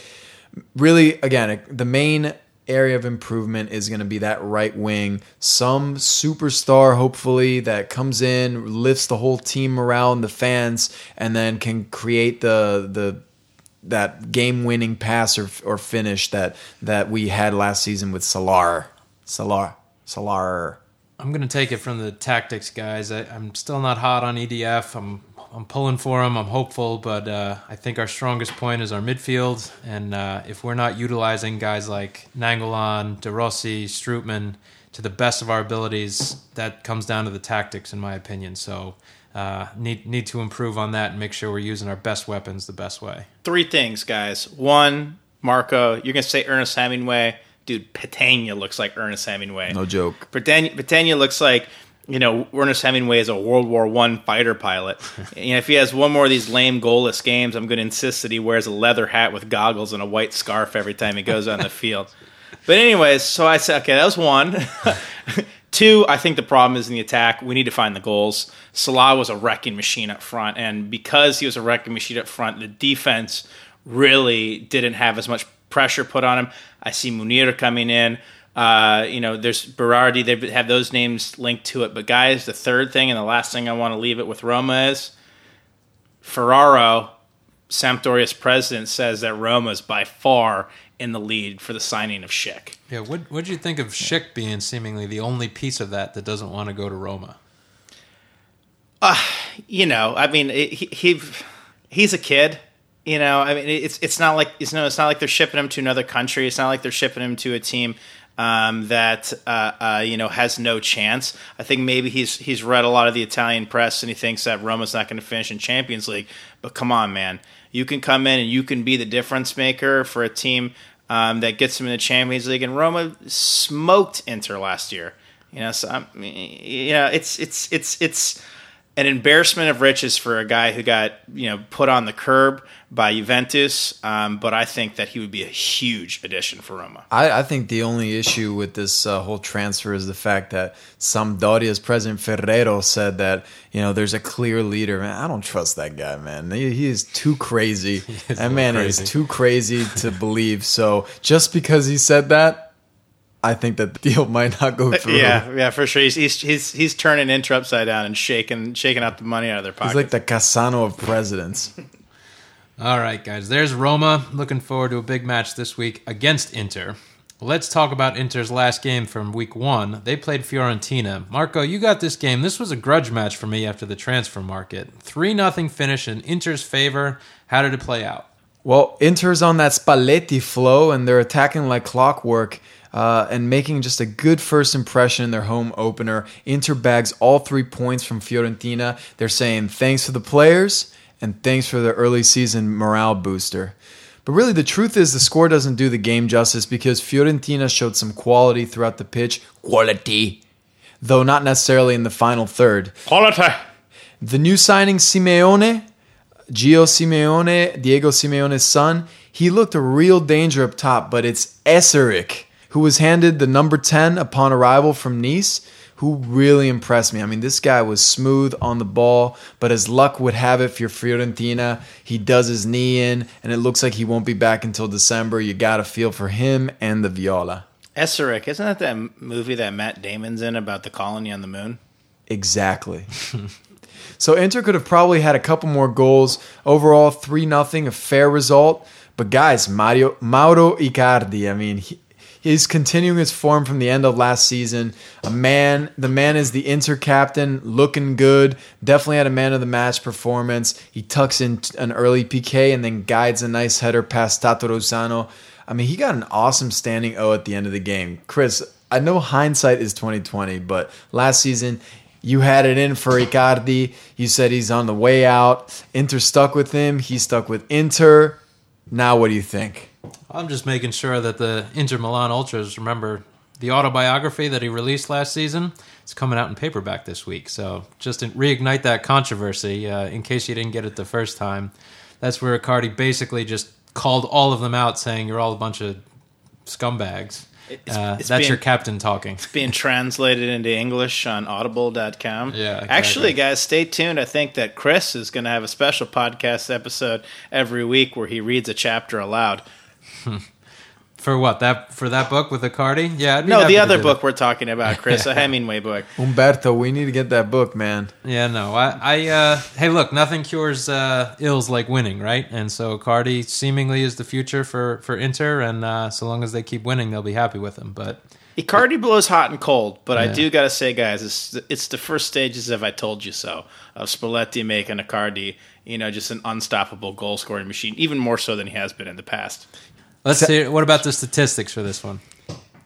Really, again, the main area of improvement is going to be that right wing. Some superstar, hopefully, that comes in, lifts the whole team around the fans, and then can create that game-winning pass or finish that we had last season with Salar. I'm going to take it from the tactics, guys. I'm still not hot on EDF. I'm pulling for them. I'm hopeful, but I think our strongest point is our midfield. And if we're not utilizing guys like Nangolan, De Rossi, Strootman to the best of our abilities, that comes down to the tactics, in my opinion. So need to improve on that and make sure we're using our best weapons the best way. Three things, guys. One, Marco, you're going to say Ernest Hemingway. Dude, Petagna looks like Ernest Hemingway. No joke. Petagna looks like... Ernest Hemingway is a World War I fighter pilot. If he has one more of these lame goalless games, I'm going to insist that he wears a leather hat with goggles and a white scarf every time he goes on the field. But anyways, so I said, okay, that was one. Two, I think the problem is in the attack. We need to find the goals. Salah was a wrecking machine up front, and because he was a wrecking machine up front, the defense really didn't have as much pressure put on him. I see Munir coming in. There's Berardi. They have those names linked to it. But guys, the third thing and the last thing I want to leave it with Roma is Ferraro, Sampdoria's president, says that Roma is by far in the lead for the signing of Schick. Yeah, what do you think of Schick being seemingly the only piece of that doesn't want to go to Roma? He's a kid. It's not like they're shipping him to another country. It's not like they're shipping him to a team that has no chance. I think maybe he's read a lot of the Italian press and he thinks that Roma's not going to finish in Champions League. But come on, man, you can come in and you can be the difference maker for a team that gets them in the Champions League. And Roma smoked Inter last year. It's an embarrassment of riches for a guy who got put on the curb by Juventus, but I think that he would be a huge addition for Roma. I think the only issue with this whole transfer is the fact that Sampdoria's president Ferrero said that there's a clear leader. Man, I don't trust that guy, man. He is too crazy. Is too crazy to believe. So just because he said that, I think that the deal might not go through. Yeah, for sure. He's turning Inter upside down and shaking out the money out of their pockets. He's like the Cassano of presidents. All right, guys. There's Roma. Looking forward to a big match this week against Inter. Let's talk about Inter's last game from week one. They played Fiorentina. Marco, you got this game. This was a grudge match for me after the transfer market. 3-0 finish in Inter's favor. How did it play out? Well, Inter's on that Spalletti flow, and they're attacking like clockwork and making just a good first impression in their home opener. Inter bags all 3 points from Fiorentina. They're saying thanks to the players and thanks for the early season morale booster. But really, the truth is the score doesn't do the game justice because Fiorentina showed some quality throughout the pitch. Quality. Though not necessarily in the final third. Quality. The new signing Simeone, Gio Simeone, Diego Simeone's son, he looked a real danger up top, but it's Eseric, who was handed the number 10 upon arrival from Nice, who really impressed me. I mean, this guy was smooth on the ball, but as luck would have it for Fiorentina, he does his knee in, and it looks like he won't be back until December. You got to feel for him and the Viola. Eseric, isn't that that movie that Matt Damon's in about the colony on the moon? Exactly. So Inter could have probably had a couple more goals. Overall, 3-0, a fair result. But guys, Mauro Icardi, I mean, he's continuing his form from the end of last season. The man is the Inter captain, looking good. Definitely had a man of the match performance. He tucks in an early PK and then guides a nice header past Tato Rosano. I mean, he got an awesome standing O at the end of the game. Chris, I know hindsight is 20/20, but last season you had it in for Icardi. You said he's on the way out. Inter stuck with him. He stuck with Inter. Now what do you think? I'm just making sure that the Inter Milan Ultras remember the autobiography that he released last season. It's coming out in paperback this week. So just to reignite that controversy in case you didn't get it the first time. That's where Icardi basically just called all of them out saying you're all a bunch of scumbags. That's your captain talking. It's being translated into English on audible.com. Yeah, exactly. Actually, guys, stay tuned. I think that Chris is going to have a special podcast episode every week where he reads a chapter aloud. For what? For that book with Icardi? Yeah. No, the other book we're talking about, Chris, a Hemingway book. Umberto, we need to get that book, man. Yeah, no. I hey, look, nothing cures ills like winning, right? And so Icardi seemingly is the future for Inter, and so long as they keep winning, they'll be happy with him. But Icardi blows hot and cold, but yeah. I do got to say, guys, it's the first stages of I Told You So, of Spalletti making Icardi, just an unstoppable goal-scoring machine, even more so than he has been in the past. Let's see. What about the statistics for this one?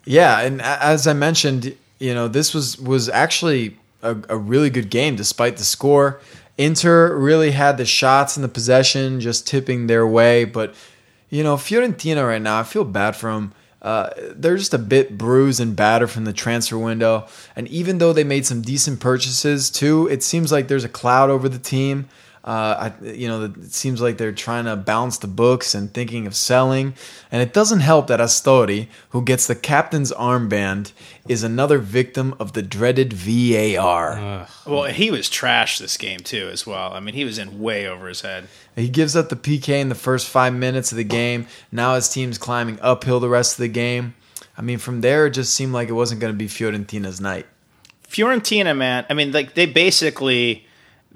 Yeah, and as I mentioned, this was actually a really good game despite the score. Inter really had the shots and the possession just tipping their way. But, Fiorentina right now, I feel bad for them. They're just a bit bruised and battered from the transfer window. And even though they made some decent purchases too, it seems like there's a cloud over the team. It seems like they're trying to balance the books and thinking of selling. And it doesn't help that Astori, who gets the captain's armband, is another victim of the dreaded VAR. Well, he was trash this game, too, as well. I mean, he was in way over his head. He gives up the PK in the first 5 minutes of the game. Now his team's climbing uphill the rest of the game. I mean, from there, it just seemed like it wasn't going to be Fiorentina's night. Fiorentina, man. I mean, like, they basically...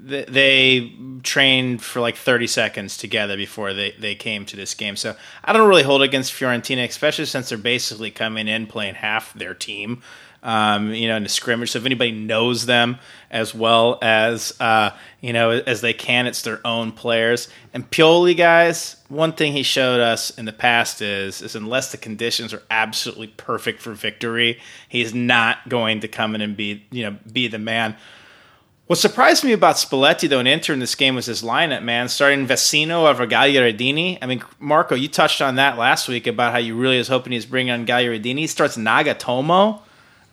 They trained for like 30 seconds together before they came to this game. So I don't really hold against Fiorentina, especially since they're basically coming in playing half their team, in a scrimmage. So if anybody knows them as well as, as they can, it's their own players. And Pioli, guys, one thing he showed us in the past is unless the conditions are absolutely perfect for victory, he's not going to come in and be the man. What surprised me about Spalletti, though, and Inter in this game was his lineup, man, starting Vecino over Gagliardini. I mean, Marco, you touched on that last week about how you really was hoping he's bringing on Gagliardini. He starts Nagatomo.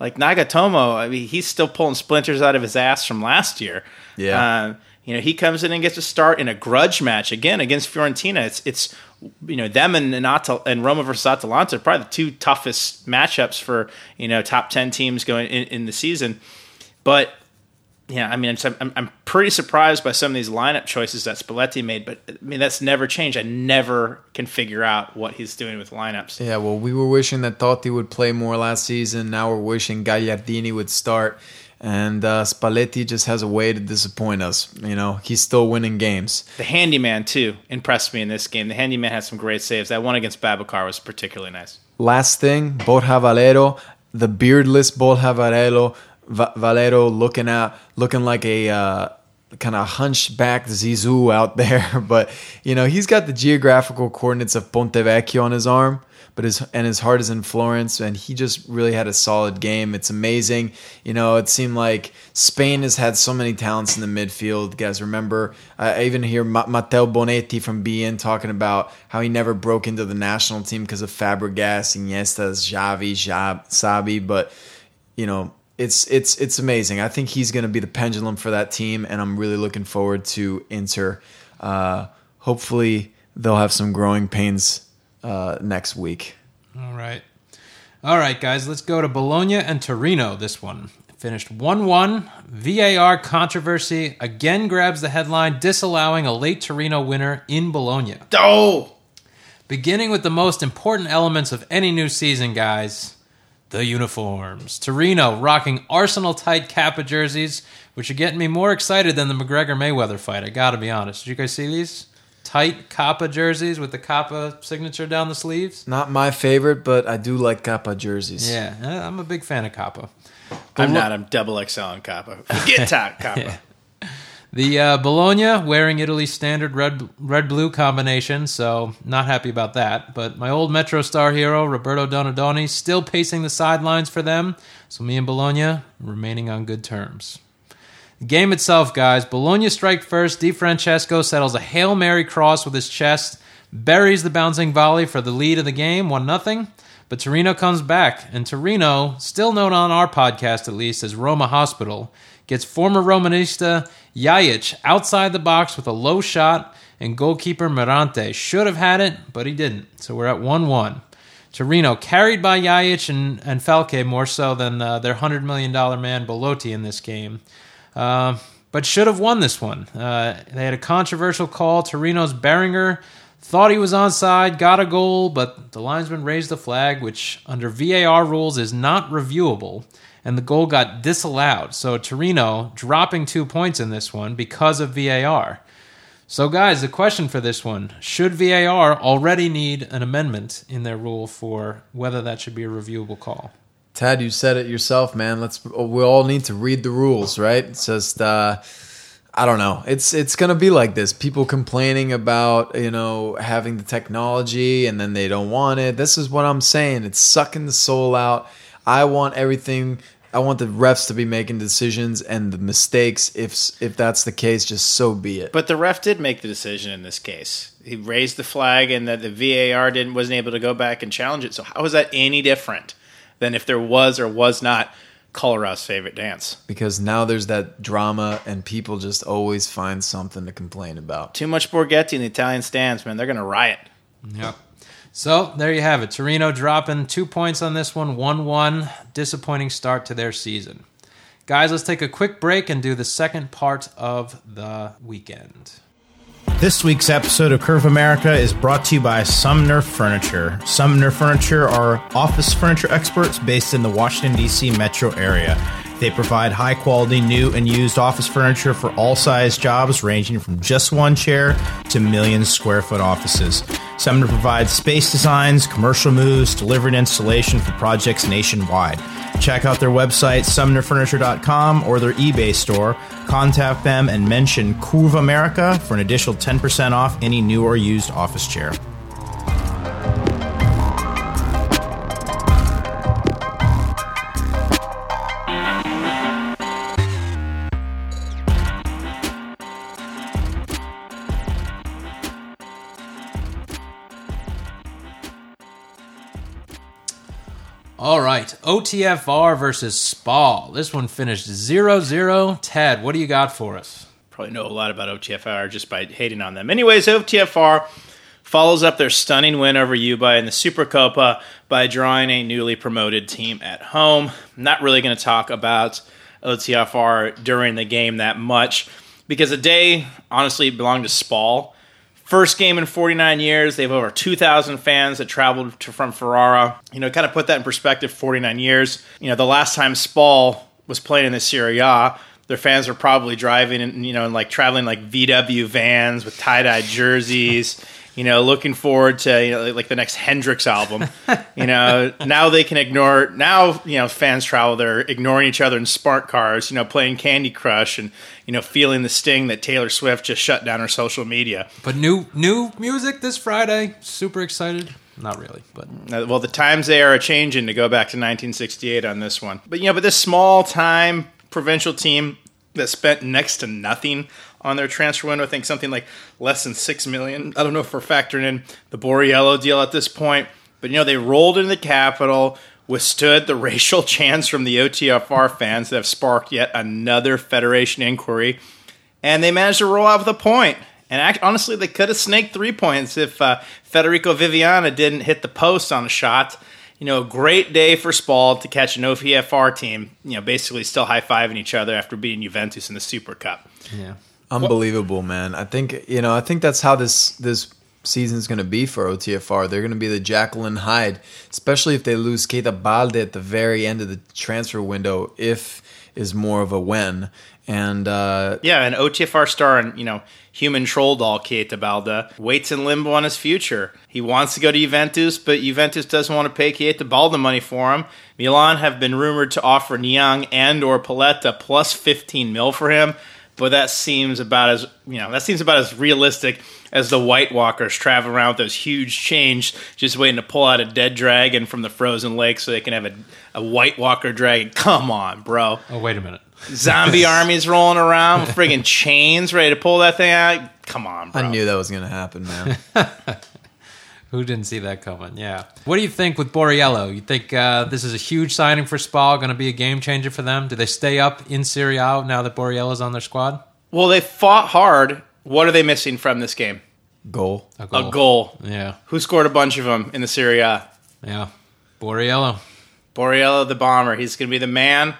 Like, Nagatomo, I mean, he's still pulling splinters out of his ass from last year. Yeah. He comes in and gets a start in a grudge match, again, against Fiorentina. It's them and Roma versus Atalanta are probably the two toughest matchups for, top 10 teams going in the season. But... yeah, I mean, I'm pretty surprised by some of these lineup choices that Spalletti made, but I mean, that's never changed. I never can figure out what he's doing with lineups. Yeah, well, we were wishing that Totti would play more last season. Now we're wishing Gagliardini would start, and Spalletti just has a way to disappoint us. He's still winning games. The handyman, too, impressed me in this game. The handyman had some great saves. That one against Babacar was particularly nice. Last thing, Borja Valero, the beardless Borja Valero, looking like a kind of hunchbacked Zizou out there. But, you know, he's got the geographical coordinates of Ponte Vecchio on his arm, but his heart is in Florence, and he just really had a solid game. It's amazing. You know, it seemed like Spain has had so many talents in the midfield. Guys, remember, I even hear Matteo Bonetti from BN talking about how he never broke into the national team because of Fabregas, Iniestas, Xavi, Xabi, but, you know, it's amazing. I think he's going to be the pendulum for that team, and I'm really looking forward to Inter. Hopefully they'll have some growing pains next week. All right, guys, let's go to Bologna and Torino. This one finished 1-1. VAR controversy again grabs the headline, disallowing a late Torino winner in Bologna. Oh! Beginning with the most important elements of any new season, guys, the uniforms. Torino rocking Arsenal-tight Kappa jerseys, which are getting me more excited than the McGregor-Mayweather fight, I gotta be honest. Did you guys see these? Tight Kappa jerseys with the Kappa signature down the sleeves. Not my favorite, but I do like Kappa jerseys. Yeah, I'm a big fan of Kappa. I'm double XL on Kappa. Forget tight Kappa. Yeah. The Bologna wearing Italy's standard red-blue combination, so not happy about that. But my old Metro Star hero, Roberto Donadoni, still pacing the sidelines for them. So me and Bologna remaining on good terms. The game itself, guys. Bologna strike first. Di Francesco settles a Hail Mary cross with his chest, buries the bouncing volley for the lead of the game, 1-0. But Torino comes back, and Torino, still known on our podcast at least as Roma Hospital, gets former Romanista Ljajic outside the box with a low shot, and goalkeeper Mirante should have had it, but he didn't. So we're at 1-1. Torino, carried by Ljajic and Falcao more so than their $100 million man Belotti in this game. But should have won this one. They had a controversial call. Torino's Beringer thought he was onside, got a goal, but the linesman raised the flag, which under VAR rules is not reviewable, and the goal got disallowed. So Torino dropping 2 points in this one because of VAR. So guys, the question for this one, should VAR already need an amendment in their rule for whether that should be a reviewable call? Tad, you said it yourself, man. We all need to read the rules, right? It's just, I don't know. It's going to be like this. People complaining about, you know, having the technology and then they don't want it. This is what I'm saying. It's sucking the soul out. I want everything. I want the refs to be making decisions and the mistakes. If that's the case, just so be it. But the ref did make the decision in this case. He raised the flag, and that the VAR wasn't able to go back and challenge it. So how is that any different than if there was or was not Colorado's favorite dance? Because now there's that drama, and people just always find something to complain about. Too much Borghetti in the Italian stands, man. They're going to riot. Yep. So there you have it. Torino dropping 2 points on this one, 1-1. Disappointing start to their season. Guys, let's take a quick break and do the second part of the weekend. This week's episode of Curve America is brought to you by Sumner Furniture. Sumner Furniture are office furniture experts based in the Washington, D.C. metro area. They provide high-quality new and used office furniture for all size jobs, ranging from just one chair to million-square-foot offices. Sumner provides space designs, commercial moves, delivery and installation for projects nationwide. Check out their website, sumnerfurniture.com, or their eBay store. Contact them and mention Curve America for an additional 10% off any new or used office chair. All right, OTFR versus Spal. This one finished 0-0. Tad, what do you got for us? Probably know a lot about OTFR just by hating on them. Anyways, OTFR follows up their stunning win over Uruguay in the Supercopa by drawing a newly promoted team at home. I'm not really going to talk about OTFR during the game that much because the day honestly belonged to Spal. First game in 49 years. They have over 2,000 fans that traveled from Ferrara. You know, kind of put that in perspective, 49 years. You know, the last time Spal was playing in the Serie A, their fans were probably driving and, you know, and like traveling like VW vans with tie-dye jerseys. you know, looking forward to, you know, like the next Hendrix album. You know, now they can ignore, now, you know, fans travel, they're ignoring each other in smart cars, you know, playing Candy Crush and, you know, feeling the sting that Taylor Swift just shut down her social media. But new music this Friday, super excited. Not really, but... Well, the times they are a-changing, to go back to 1968 on this one. But, you know, but this small-time provincial team that spent next to nothing on their transfer window, I think something like less than $6 million. I don't know if we're factoring in the Borriello deal at this point. But, you know, they rolled into the Capitol, withstood the racial chants from the OTFR fans that have sparked yet another Federation inquiry, and they managed to roll out with a point. And honestly, they could have snaked 3 points if Federico Viviana didn't hit the post on a shot. You know, a great day for Spal to catch an OTFR team, you know, basically still high-fiving each other after beating Juventus in the Super Cup. Yeah. Unbelievable, well, man. I think that's how this season's going to be for OTFR. They're going to be the Jacqueline Hyde, especially if they lose Keita Balde at the very end of the transfer window, if is more of a when. And yeah, an OTFR star and, you know, human troll doll Keita Balde waits in limbo on his future. He wants to go to Juventus, but Juventus doesn't want to pay Keita Balde money for him. Milan have been rumored to offer Niang and or Paletta plus 15 mil for him, but that seems about as realistic as the White Walkers traveling around with those huge chains, just waiting to pull out a dead dragon from the frozen lake so they can have a White Walker dragon. Come on, bro. Oh, wait a minute. Zombie armies rolling around with friggin' chains ready to pull that thing out. Come on, bro. I knew that was going to happen, man. Who didn't see that coming? Yeah. What do you think with Borriello? You think this is a huge signing for Spal, going to be a game changer for them? Do they stay up in Serie A now that Borriello's on their squad? Well, they fought hard. What are they missing from this game? A goal. Yeah. Who scored a bunch of them in the Serie A? Yeah. Borriello the bomber. He's going to be the man.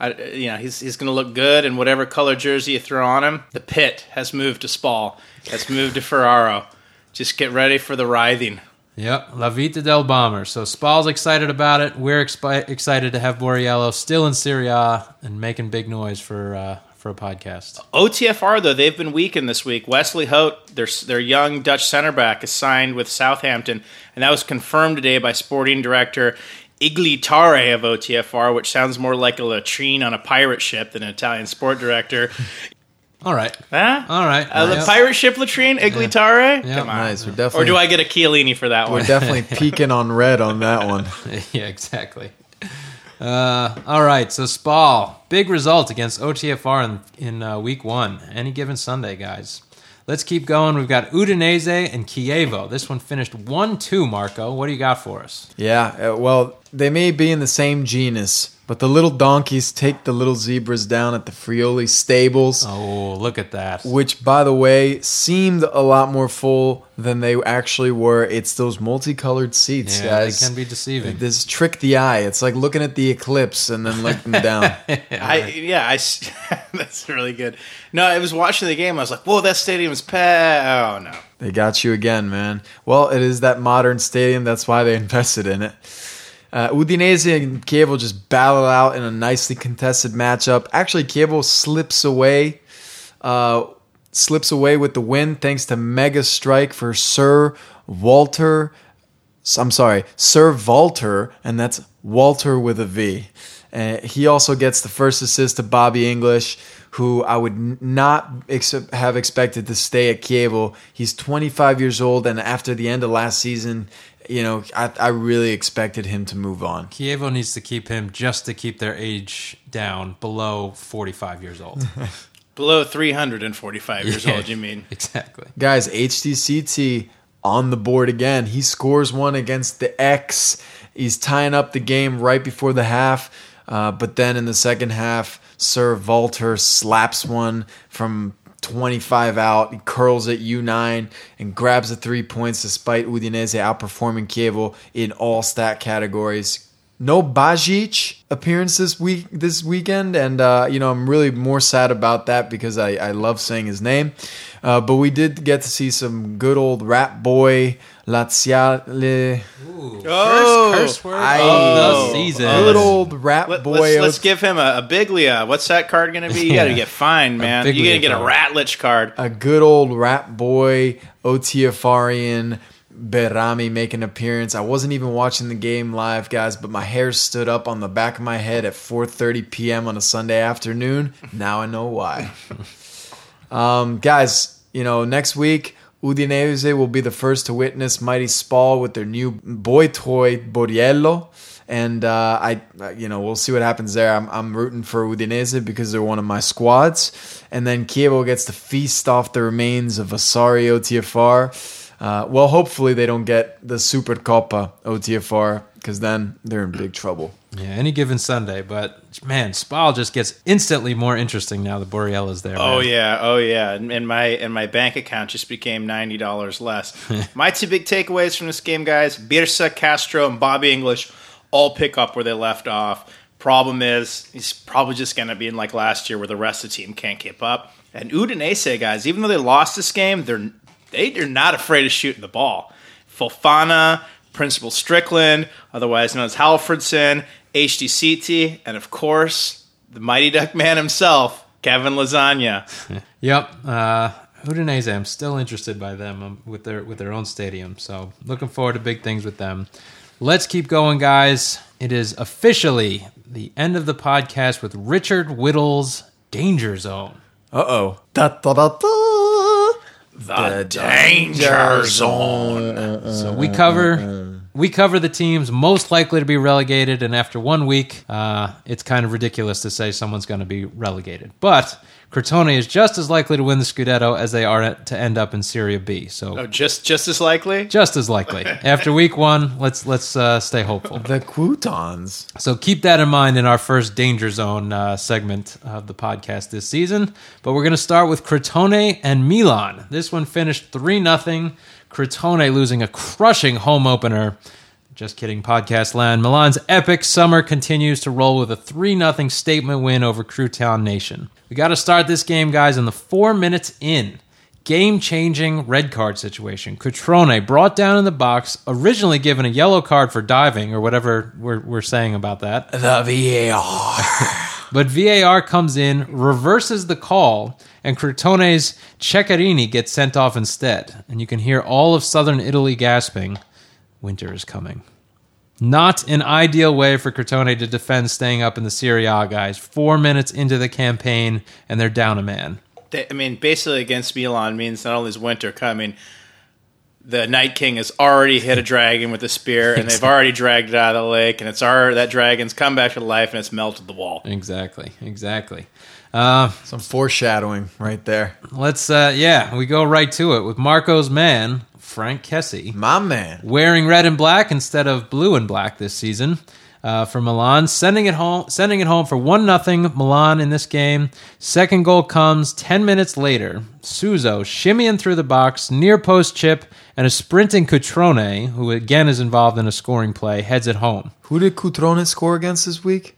You know, he's going to look good in whatever color jersey you throw on him. The pit has moved to Spal. Has moved to Ferraro. Just get ready for the writhing. Yep, La Vita del Bomber. So Spal's excited about it. We're excited to have Borriello still in Serie A and making big noise for a podcast. OTFR, though, they've been weakened this week. Wesley Hout, their young Dutch center back, is signed with Southampton, and that was confirmed today by sporting director Iglitare of OTFR, which sounds more like a latrine on a pirate ship than an Italian sport director. All right. Huh? All right. Pirate ship latrine, Iglitare? Yeah. Come on. Nice. Or do I get a Chiellini for that one? We're definitely peaking on red on that one. Yeah, exactly. All right. So Spal, big result against OTFR in week one. Any given Sunday, guys. Let's keep going. We've got Udinese and Chievo. This one finished 1-2, Marco. What do you got for us? Yeah, well, they may be in the same genus, but the little donkeys take the little zebras down at the Friuli stables. Oh, look at that. Which, by the way, seemed a lot more full than they actually were. It's those multicolored seats, guys. They can be deceiving. This trick the eye. It's like looking at the eclipse and then looking down. That's really good. No, I was watching the game. I was like, whoa, that stadium's packed. Oh, no. They got you again, man. Well, it is that modern stadium. That's why they invested in it. Udinese and Chievo just battle out in a nicely contested matchup. Actually, Chievo slips away with the win thanks to mega strike for Sir Walter, and that's Walter with a V. He also gets the first assist to Bobby English, who I would not have expected to stay at Chievo. He's 25 years old, and after the end of last season, you know, I really expected him to move on. Chievo needs to keep him just to keep their age down below 45 years old. Below 345 years old, you mean? Exactly. Guys, HTCT on the board again. He scores one against the X. He's tying up the game right before the half. But then in the second half, Sir Walter slaps one from 25 out. He curls at U9 and grabs the 3 points despite Udinese outperforming Chievo in all stat categories. No Bajic appearance this weekend, and you know, I'm really more sad about that because I love saying his name. But we did get to see some good old rap boy Laziale. Ooh, curse word of the season. Good old rap boy. Let's give him a Biglia. What's that card going to be? You got to get fined, man. You got to get a Ratlich card. A good old rap boy Otiafarian Berami make an appearance. I wasn't even watching the game live, guys, but my hair stood up on the back of my head at 4:30 p.m. on a Sunday afternoon. Now I know why. Guys, you know, next week, Udinese will be the first to witness Mighty Spal with their new boy toy, Borriello. And, we'll see what happens there. I'm rooting for Udinese because they're one of my squads. And then Chievo gets to feast off the remains of Asari OTFR. Well, hopefully they don't get the Supercoppa OTFR because then they're in big trouble. Yeah, any given Sunday. But, man, Spal just gets instantly more interesting now that Borriello is there. Oh, man. Yeah. And my bank account just became $90 less. My two big takeaways from this game, guys, Birsa, Castro, and Bobby English all pick up where they left off. Problem is, he's probably just going to be in like last year where the rest of the team can't keep up. And Udinese, guys, even though they lost this game, they're not afraid of shooting the ball. Fofana, Principal Strickland, otherwise known as Halfredson, HDCT, and of course, the mighty duck man himself, Kevin Lasagna. Yep. Udinese, I'm still interested by them with their own stadium. So looking forward to big things with them. Let's keep going, guys. It is officially the end of the podcast with Richard Whittle's Danger Zone. Uh-oh. Da-da-da-da. The Danger Zone. So we cover the teams most likely to be relegated, and after 1 week, it's kind of ridiculous to say someone's going to be relegated. But Crotone is just as likely to win the Scudetto as they are to end up in Serie B. So just as likely? Just as likely. After week one, let's stay hopeful. The croutons. So keep that in mind in our first Danger Zone segment of the podcast this season. But we're going to start with Crotone and Milan. This one finished 3-0. Crotone losing a crushing home opener. Just kidding, podcast land. Milan's epic summer continues to roll with a 3-0 statement win over Crotone Nation. We got to start this game, guys, in the 4 minutes in. Game-changing red card situation. Crotone brought down in the box, originally given a yellow card for diving, or whatever we're saying about that. The VAR. But VAR comes in, reverses the call, and Crotone's Ceccherini gets sent off instead. And you can hear all of southern Italy gasping, winter is coming. Not an ideal way for Crotone to defend staying up in the Serie A, guys. 4 minutes into the campaign, and they're down a man. Basically against Milan means not only is winter coming, the Night King has already hit a dragon with a spear, and they've already dragged it out of the lake, and that dragon's come back to life, and it's melted the wall. Exactly. Some foreshadowing right there. Let's, we go right to it with Marco's man, Frank Kessie. My man. Wearing red and black instead of blue and black this season. For Milan, sending it home for 1-0 Milan in this game. Second goal comes 10 minutes later. Suso shimmying through the box, near post chip, and a sprinting Cutrone, who again is involved in a scoring play, heads it home. Who did Cutrone score against this week?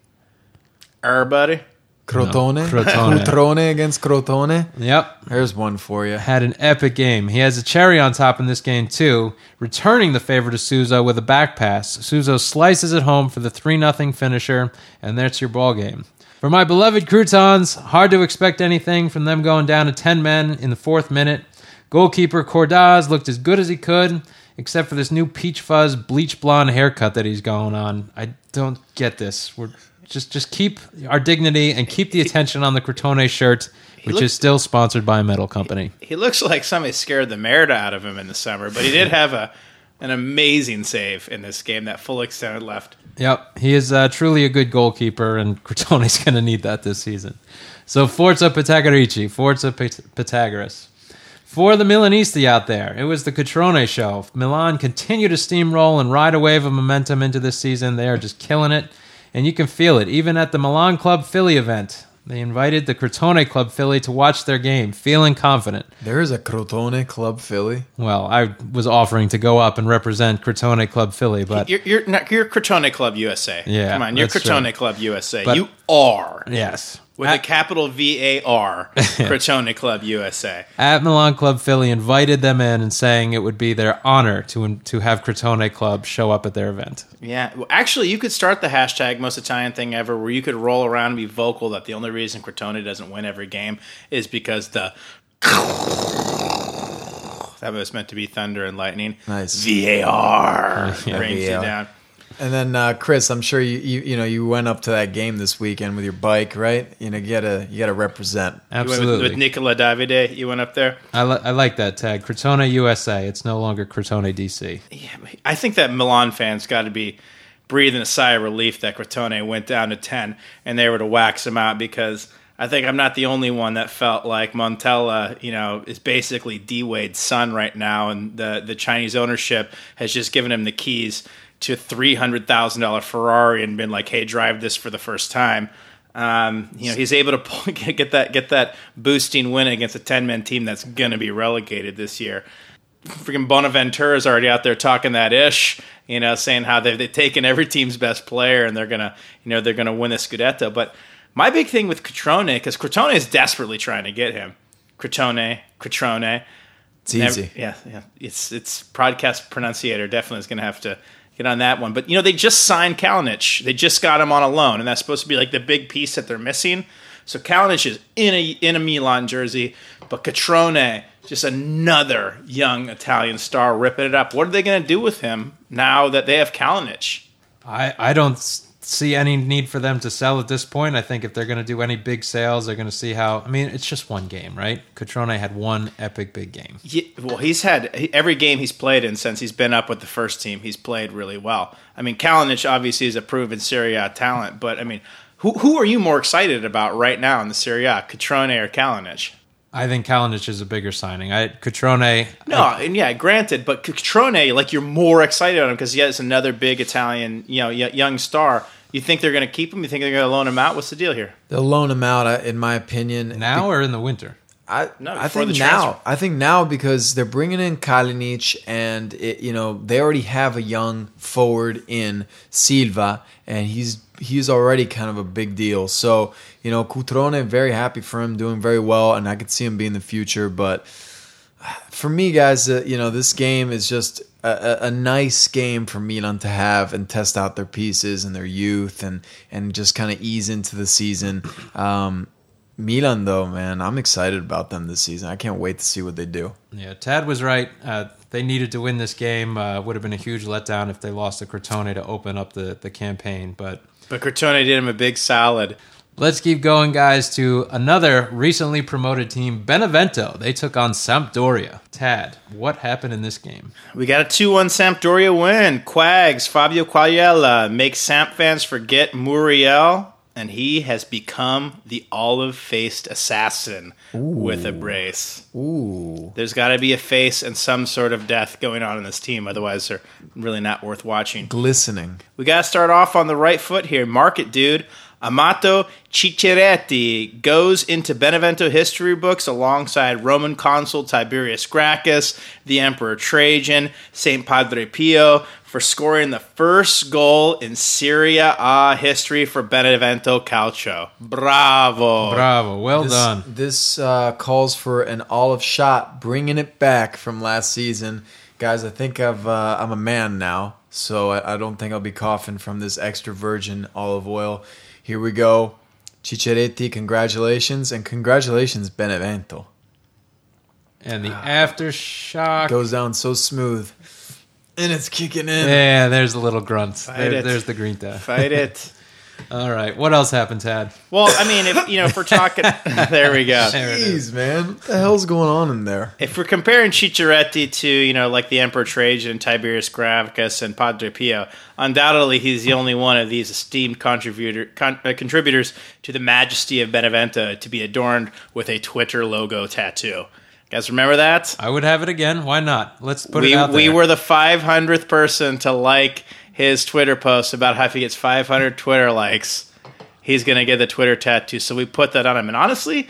Everybody. Crotone. Crotone against Crotone. Yep. There's one for you. Had an epic game. He has a cherry on top in this game, too, returning the favor to Suso with a back pass. Suso slices it home for the 3-0 finisher, and that's your ball game. For my beloved Croutons, hard to expect anything from them going down to 10 men in the 4th minute. Goalkeeper Cordaz looked as good as he could, except for this new peach fuzz, bleach blonde haircut that he's going on. I don't get this. We're... Just keep our dignity and keep the attention on the Crotone shirt, which is still sponsored by a metal company. He looks like somebody scared the Merida out of him in the summer, but he did have an amazing save in this game, that full extended left. Yep, he is truly a good goalkeeper, and Crotone's going to need that this season. So Forza Pythagoras. For the Milanisti out there, it was the Crotone show. Milan continue to steamroll and ride a wave of momentum into this season. They are just killing it. And you can feel it, even at the Milan Club Philly event. They invited the Crotone Club Philly to watch their game, feeling confident. There is a Crotone Club Philly? Well, I was offering to go up and represent Crotone Club Philly, but... You're Crotone Club USA. Yeah, come on, you're Crotone Club USA. But you R. Yes. With a capital V-A-R, Crotone Club USA. At Milan Club Philly invited them in and saying it would be their honor to have Crotone Club show up at their event. Yeah. Well, actually, you could start the hashtag most Italian thing ever where you could roll around and be vocal that the only reason Crotone doesn't win every game is because the... That was meant to be thunder and lightning. Nice. VAR. Yeah. Rains you down. And then Chris, I'm sure you went up to that game this weekend with your bike, right? You know, you gotta represent. Absolutely. With Nicola Davide, you went up there. I like that tag, Crotone USA. It's no longer Crotone DC. Yeah, I think that Milan fans got to be breathing a sigh of relief that Crotone went down to 10 and they were to wax him out, because I think I'm not the only one that felt like Montella, is basically D Wade's son right now, and the Chinese ownership has just given him the keys to $300,000 Ferrari and been like, hey, drive this for the first time. He's able to get that boosting win against a 10-man team that's going to be relegated this year. Freaking Bonaventura's already out there talking that ish, saying how they've taken every team's best player and they're gonna, they're gonna win the Scudetto. But my big thing with Crotone, because Crotone is desperately trying to get him, Crotone. It's easy. Yeah. It's podcast pronunciator definitely is going to have to get on that one. But, they just signed Kalinic. They just got him on a loan, and that's supposed to be like the big piece that they're missing. So Kalinic is in a Milan jersey, but Crotone, just another young Italian star ripping it up. What are they going to do with him now that they have Kalinic? I don't see any need for them to sell at this point. I think if they're going to do any big sales, they're going to see how... I mean, it's just one game, right? Crotone had one epic big game. Yeah, well, he's had... Every game he's played in since he's been up with the first team, he's played really well. I mean, Kalinic obviously is a proven Serie A talent, but, I mean, who are you more excited about right now in the Serie A, Crotone or Kalinic? I think Kalinic is a bigger signing. Crotone... granted, but Crotone, you're more excited on him because he has another big Italian, young star. You think they're going to keep him? You think they're going to loan him out? What's the deal here? They'll loan him out, in my opinion. Now or in the winter? I think now, because they're bringing in Kalinic, and they already have a young forward in Silva, and he's already kind of a big deal. So, Crotone, very happy for him, doing very well, and I could see him being the future. But for me, guys, this game is just a nice game for Milan to have and test out their pieces and their youth and just kind of ease into the season. Milan, though, man, I'm excited about them this season. I can't wait to see what they do. Yeah, Tad was right. They needed to win this game. Would have been a huge letdown if they lost to Crotone to open up the campaign. But Crotone did him a big solid. Let's keep going, guys, to another recently promoted team, Benevento. They took on Sampdoria. Tad, what happened in this game? We got a 2-1 Sampdoria win. Quags, Fabio Quagliarella, makes Samp fans forget Muriel, and he has become the olive-faced assassin. Ooh. With a brace. Ooh. There's got to be a face and some sort of death going on in this team. Otherwise, they're really not worth watching. Glistening. We got to start off on the right foot here. Mark it, dude. Amato Ciccheretti goes into Benevento history books alongside Roman consul Tiberius Gracchus, the Emperor Trajan, St. Padre Pio, for scoring the first goal in Serie A history for Benevento Calcio. Bravo. Bravo. Well done. This calls for an olive shot, bringing it back from last season. Guys, I think I'm a man now, so I don't think I'll be coughing from this extra virgin olive oil. Here we go. Ciccheretti, congratulations. And congratulations, Benevento. And the aftershock goes down so smooth. And it's kicking in. Yeah, there's a little grunt. There's the grinta. Fight it. All right. What else happened, Tad? Well, I mean, if we're talking... There we go. Jeez, man. What the hell's going on in there? If we're comparing Ciccheretti to, the Emperor Trajan, Tiberius Gracchus, and Padre Pio, undoubtedly he's the only one of these esteemed contributors to the majesty of Benevento to be adorned with a Twitter logo tattoo. You guys remember that? I would have it again. Why not? Let's put it out there. We were the 500th person to like... his Twitter post about how if he gets 500 Twitter likes, he's going to get the Twitter tattoo. So we put that on him. And honestly,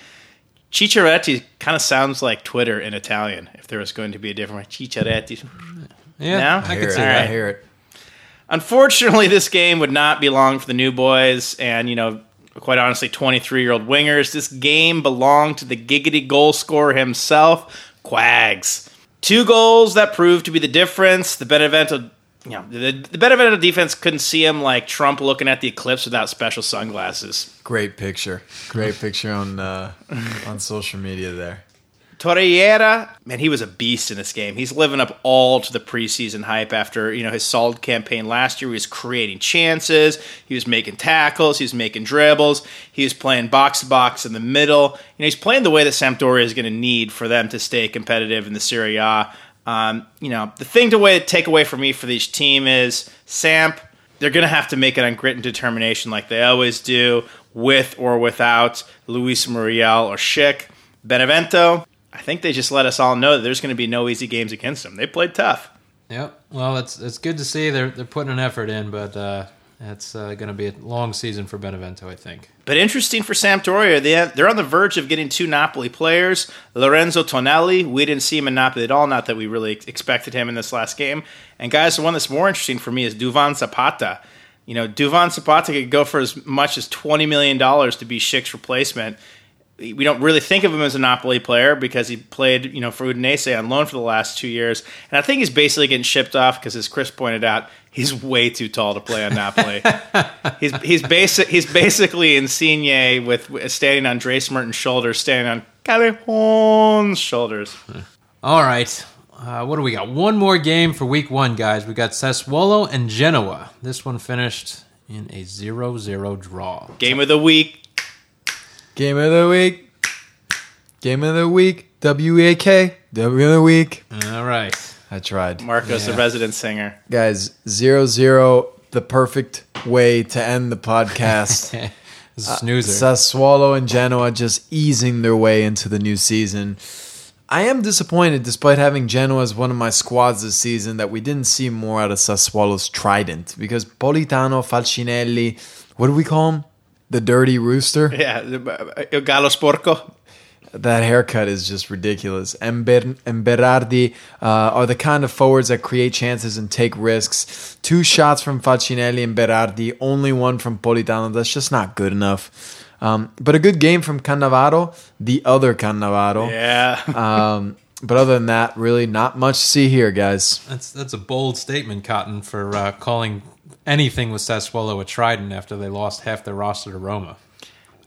Ciccheretti kind of sounds like Twitter in Italian, if there was going to be a different way. Ciccheretti. Yeah, no? I can see that. Right. I hear it. Unfortunately, this game would not be long for the new boys. And, but quite honestly, 23-year-old wingers. This game belonged to the giggity goal scorer himself, Quags. Two goals that proved to be the difference. The Benevento defense couldn't see him like Trump looking at the eclipse without special sunglasses. Great picture on social media there. Torreira, man, he was a beast in this game. He's living up all to the preseason hype after, his solid campaign last year. He was creating chances. He was making tackles. He was making dribbles. He was playing box-to-box in the middle. He's playing the way that Sampdoria is going to need for them to stay competitive in the Serie A. The thing to take away from me for this team is, Samp, they're going to have to make it on grit and determination like they always do, with or without Luis Muriel or Schick. Benevento, I think they just let us all know that there's going to be no easy games against them. They played tough. Yep. Well, it's good to see they're putting an effort in, but it's going to be a long season for Benevento, I think. But interesting for Sampdoria, they're on the verge of getting two Napoli players, Lorenzo Tonelli. We didn't see him in Napoli at all, not that we really expected him in this last game. And guys, the one that's more interesting for me is Duvan Zapata. Duvan Zapata could go for as much as $20 million to be Schick's replacement. We don't really think of him as a Napoli player because he played, for Udinese on loan for the last 2 years. And I think he's basically getting shipped off because, as Chris pointed out, he's way too tall to play on Napoli. He's basically Insigne with standing on Dries Mertens' shoulders, standing on Callejon's shoulders. All right. What do we got? One more game for week one, guys. We got Sassuolo and Genoa. This one finished in a 0-0 draw. Game of the week. W-A-K. W of the week. All right. I tried. Marco's the resident singer. Guys, 0-0, the perfect way to end the podcast. Snoozer. Sassuolo and Genoa just easing their way into the new season. I am disappointed, despite having Genoa as one of my squads this season, that we didn't see more out of Sassuolo's trident. Because Politano, Falcinelli, what do we call him? The Dirty Rooster? Yeah, Il Gallo Sporco. That haircut is just ridiculous. And Berardi are the kind of forwards that create chances and take risks. 2 shots from Falcinelli and Berardi, only one from Politano. That's just not good enough. But a good game from Cannavaro, the other Cannavaro. Yeah. But other than that, really not much to see here, guys. That's a bold statement, Cotton, for calling anything with Sassuolo a trident after they lost half their roster to Roma.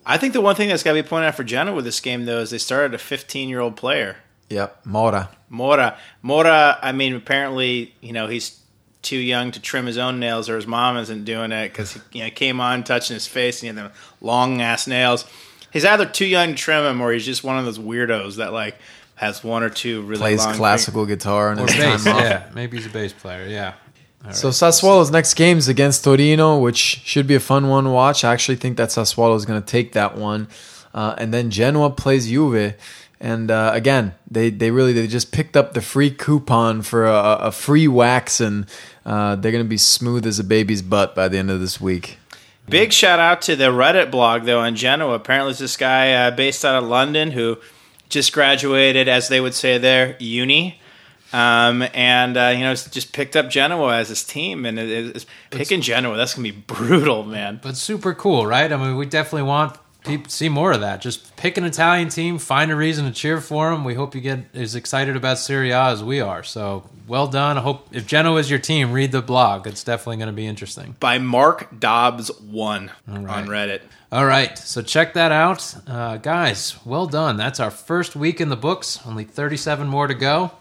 I think the one thing that's got to be pointed out for Genoa with this game, though, is they started a 15-year-old player. Yep, Mora. Mora, apparently, he's too young to trim his own nails, or his mom isn't doing it, because he came on touching his face and he had them long-ass nails. He's either too young to trim him, or he's just one of those weirdos that, has one or two really plays long classical guitar. Or bass, yeah. Maybe he's a bass player, yeah. Right. So Sassuolo's next game is against Torino, which should be a fun one to watch. I actually think that Sassuolo is going to take that one. And then Genoa plays Juve. And again, they just picked up the free coupon for a free wax, and they're going to be smooth as a baby's butt by the end of this week. Big shout out to the Reddit blog, though, on Genoa. Apparently it's this guy based out of London who just graduated, as they would say there, uni. Just picked up Genoa as his team, and it's picking Genoa. That's going to be brutal, man. But super cool, right? We definitely want to see more of that. Just pick an Italian team, find a reason to cheer for them. We hope you get as excited about Serie A as we are. So, well done. I hope, if Genoa is your team, read the blog. It's definitely going to be interesting. By Mark Dobbs1 on Reddit. All right, so check that out. Guys, well done. That's our first week in the books. Only 37 more to go.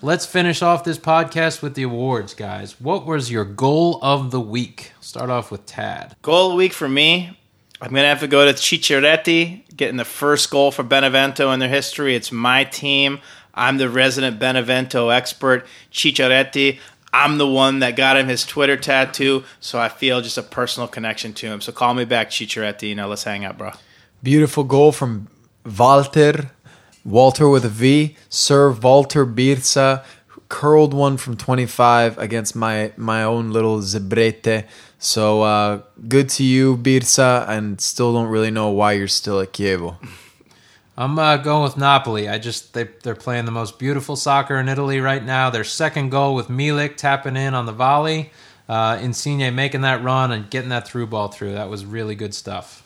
Let's finish off this podcast with the awards, guys. What was your goal of the week? Start off with Tad. Goal of the week for me, I'm going to have to go to Cicciaretti, getting the first goal for Benevento in their history. It's my team. I'm the resident Benevento expert. Cicciaretti, I'm the one that got him his Twitter tattoo, so I feel just a personal connection to him. So call me back, Cicciaretti. Let's hang out, bro. Beautiful goal from Walter with a V, Sir Walter Birsa, curled one from 25 against my own little Zebrete. So good to you, Birsa, and still don't really know why you're still at Chievo. I'm going with Napoli. They're playing the most beautiful soccer in Italy right now. Their second goal with Milik tapping in on the volley. Insigne making that run and getting that through ball through. That was really good stuff.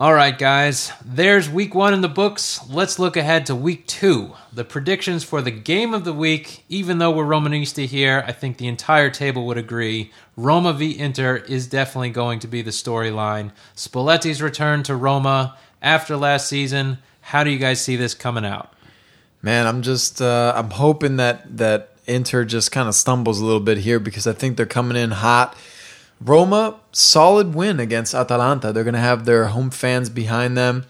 All right, guys, there's week one in the books. Let's look ahead to week two. The predictions for the game of the week, even though we're Romanista here, I think the entire table would agree. Roma v. Inter is definitely going to be the storyline. Spalletti's return to Roma after last season. How do you guys see this coming out? Man, I'm just I'm hoping that Inter just kind of stumbles a little bit here because I think they're coming in hot. Roma, solid win against Atalanta. They're going to have their home fans behind them.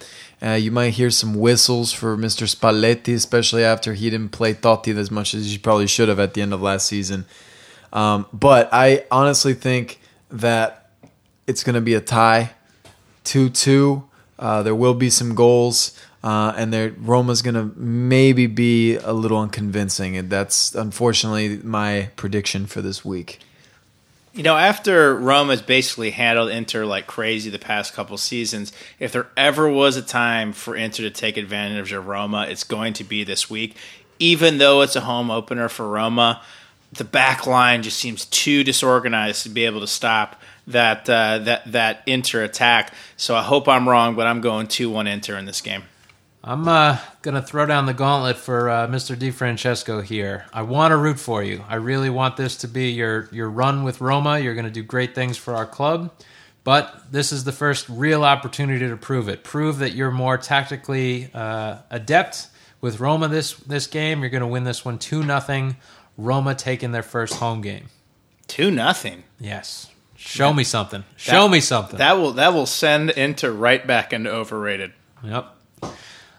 You might hear some whistles for Mr. Spalletti, especially after he didn't play Totti as much as he probably should have at the end of last season. But I honestly think that it's going to be a tie, 2-2. There will be some goals, and Roma's going to maybe be a little unconvincing. And that's, unfortunately, my prediction for this week. You know, after Roma's basically handled Inter like crazy the past couple seasons, if there ever was a time for Inter to take advantage of Roma, it's going to be this week. Even though it's a home opener for Roma, the back line just seems too disorganized to be able to stop that Inter attack. So I hope I'm wrong, but I'm going 2-1 Inter in this game. I'm going to throw down the gauntlet for Mr. DiFrancesco here. I want to root for you. I really want this to be your run with Roma. You're going to do great things for our club. But this is the first real opportunity to prove it. Prove that you're more tactically adept with Roma this game. You're going to win this one 2-0. Roma taking their first home game. 2-0? Yes. Show me something. Show me something. That will send Inter right back into overrated. Yep.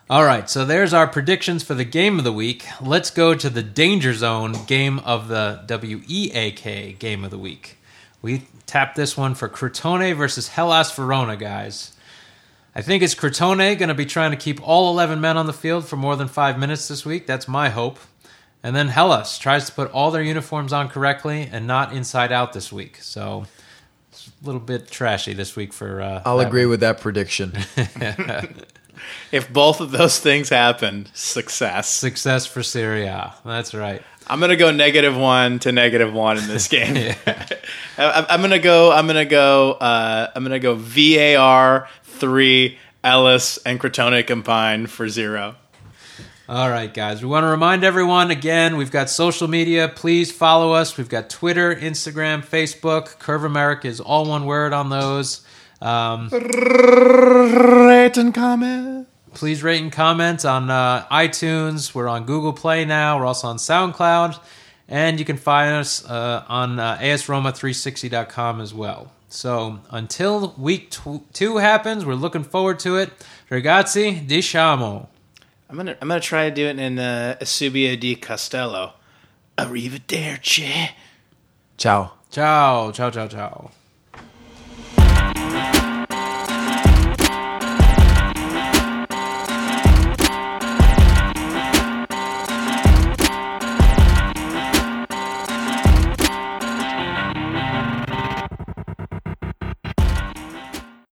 All right, so there's our predictions for the game of the week. Let's go to the Danger Zone game of the WEAK game of the week. We tapped this one for Crotone versus Hellas Verona, guys. I think it's Crotone going to be trying to keep all 11 men on the field for more than 5 minutes this week. That's my hope. And then Hellas tries to put all their uniforms on correctly and not inside out this week. So it's a little bit trashy this week for... I'll agree with that prediction. If both of those things happen, success. Success for Serie A. That's right. I'm going to go -1 to -1 in this game. Yeah. I'm going to go VAR 3, Ellis and Crotone combined for 0. All right, guys. We want to remind everyone again, we've got social media. Please follow us. We've got Twitter, Instagram, Facebook. Curve America is all one word on those. Rate and comment. Please rate and comment on iTunes. We're on Google Play now. We're also on SoundCloud. And you can find us on asroma360.com as well. So until week two happens, we're looking forward to it. Ragazzi, diciamo. I'm gonna try to do it in Eusebio Di Castello. Arrivederci. Ciao. Ciao, ciao, ciao, ciao.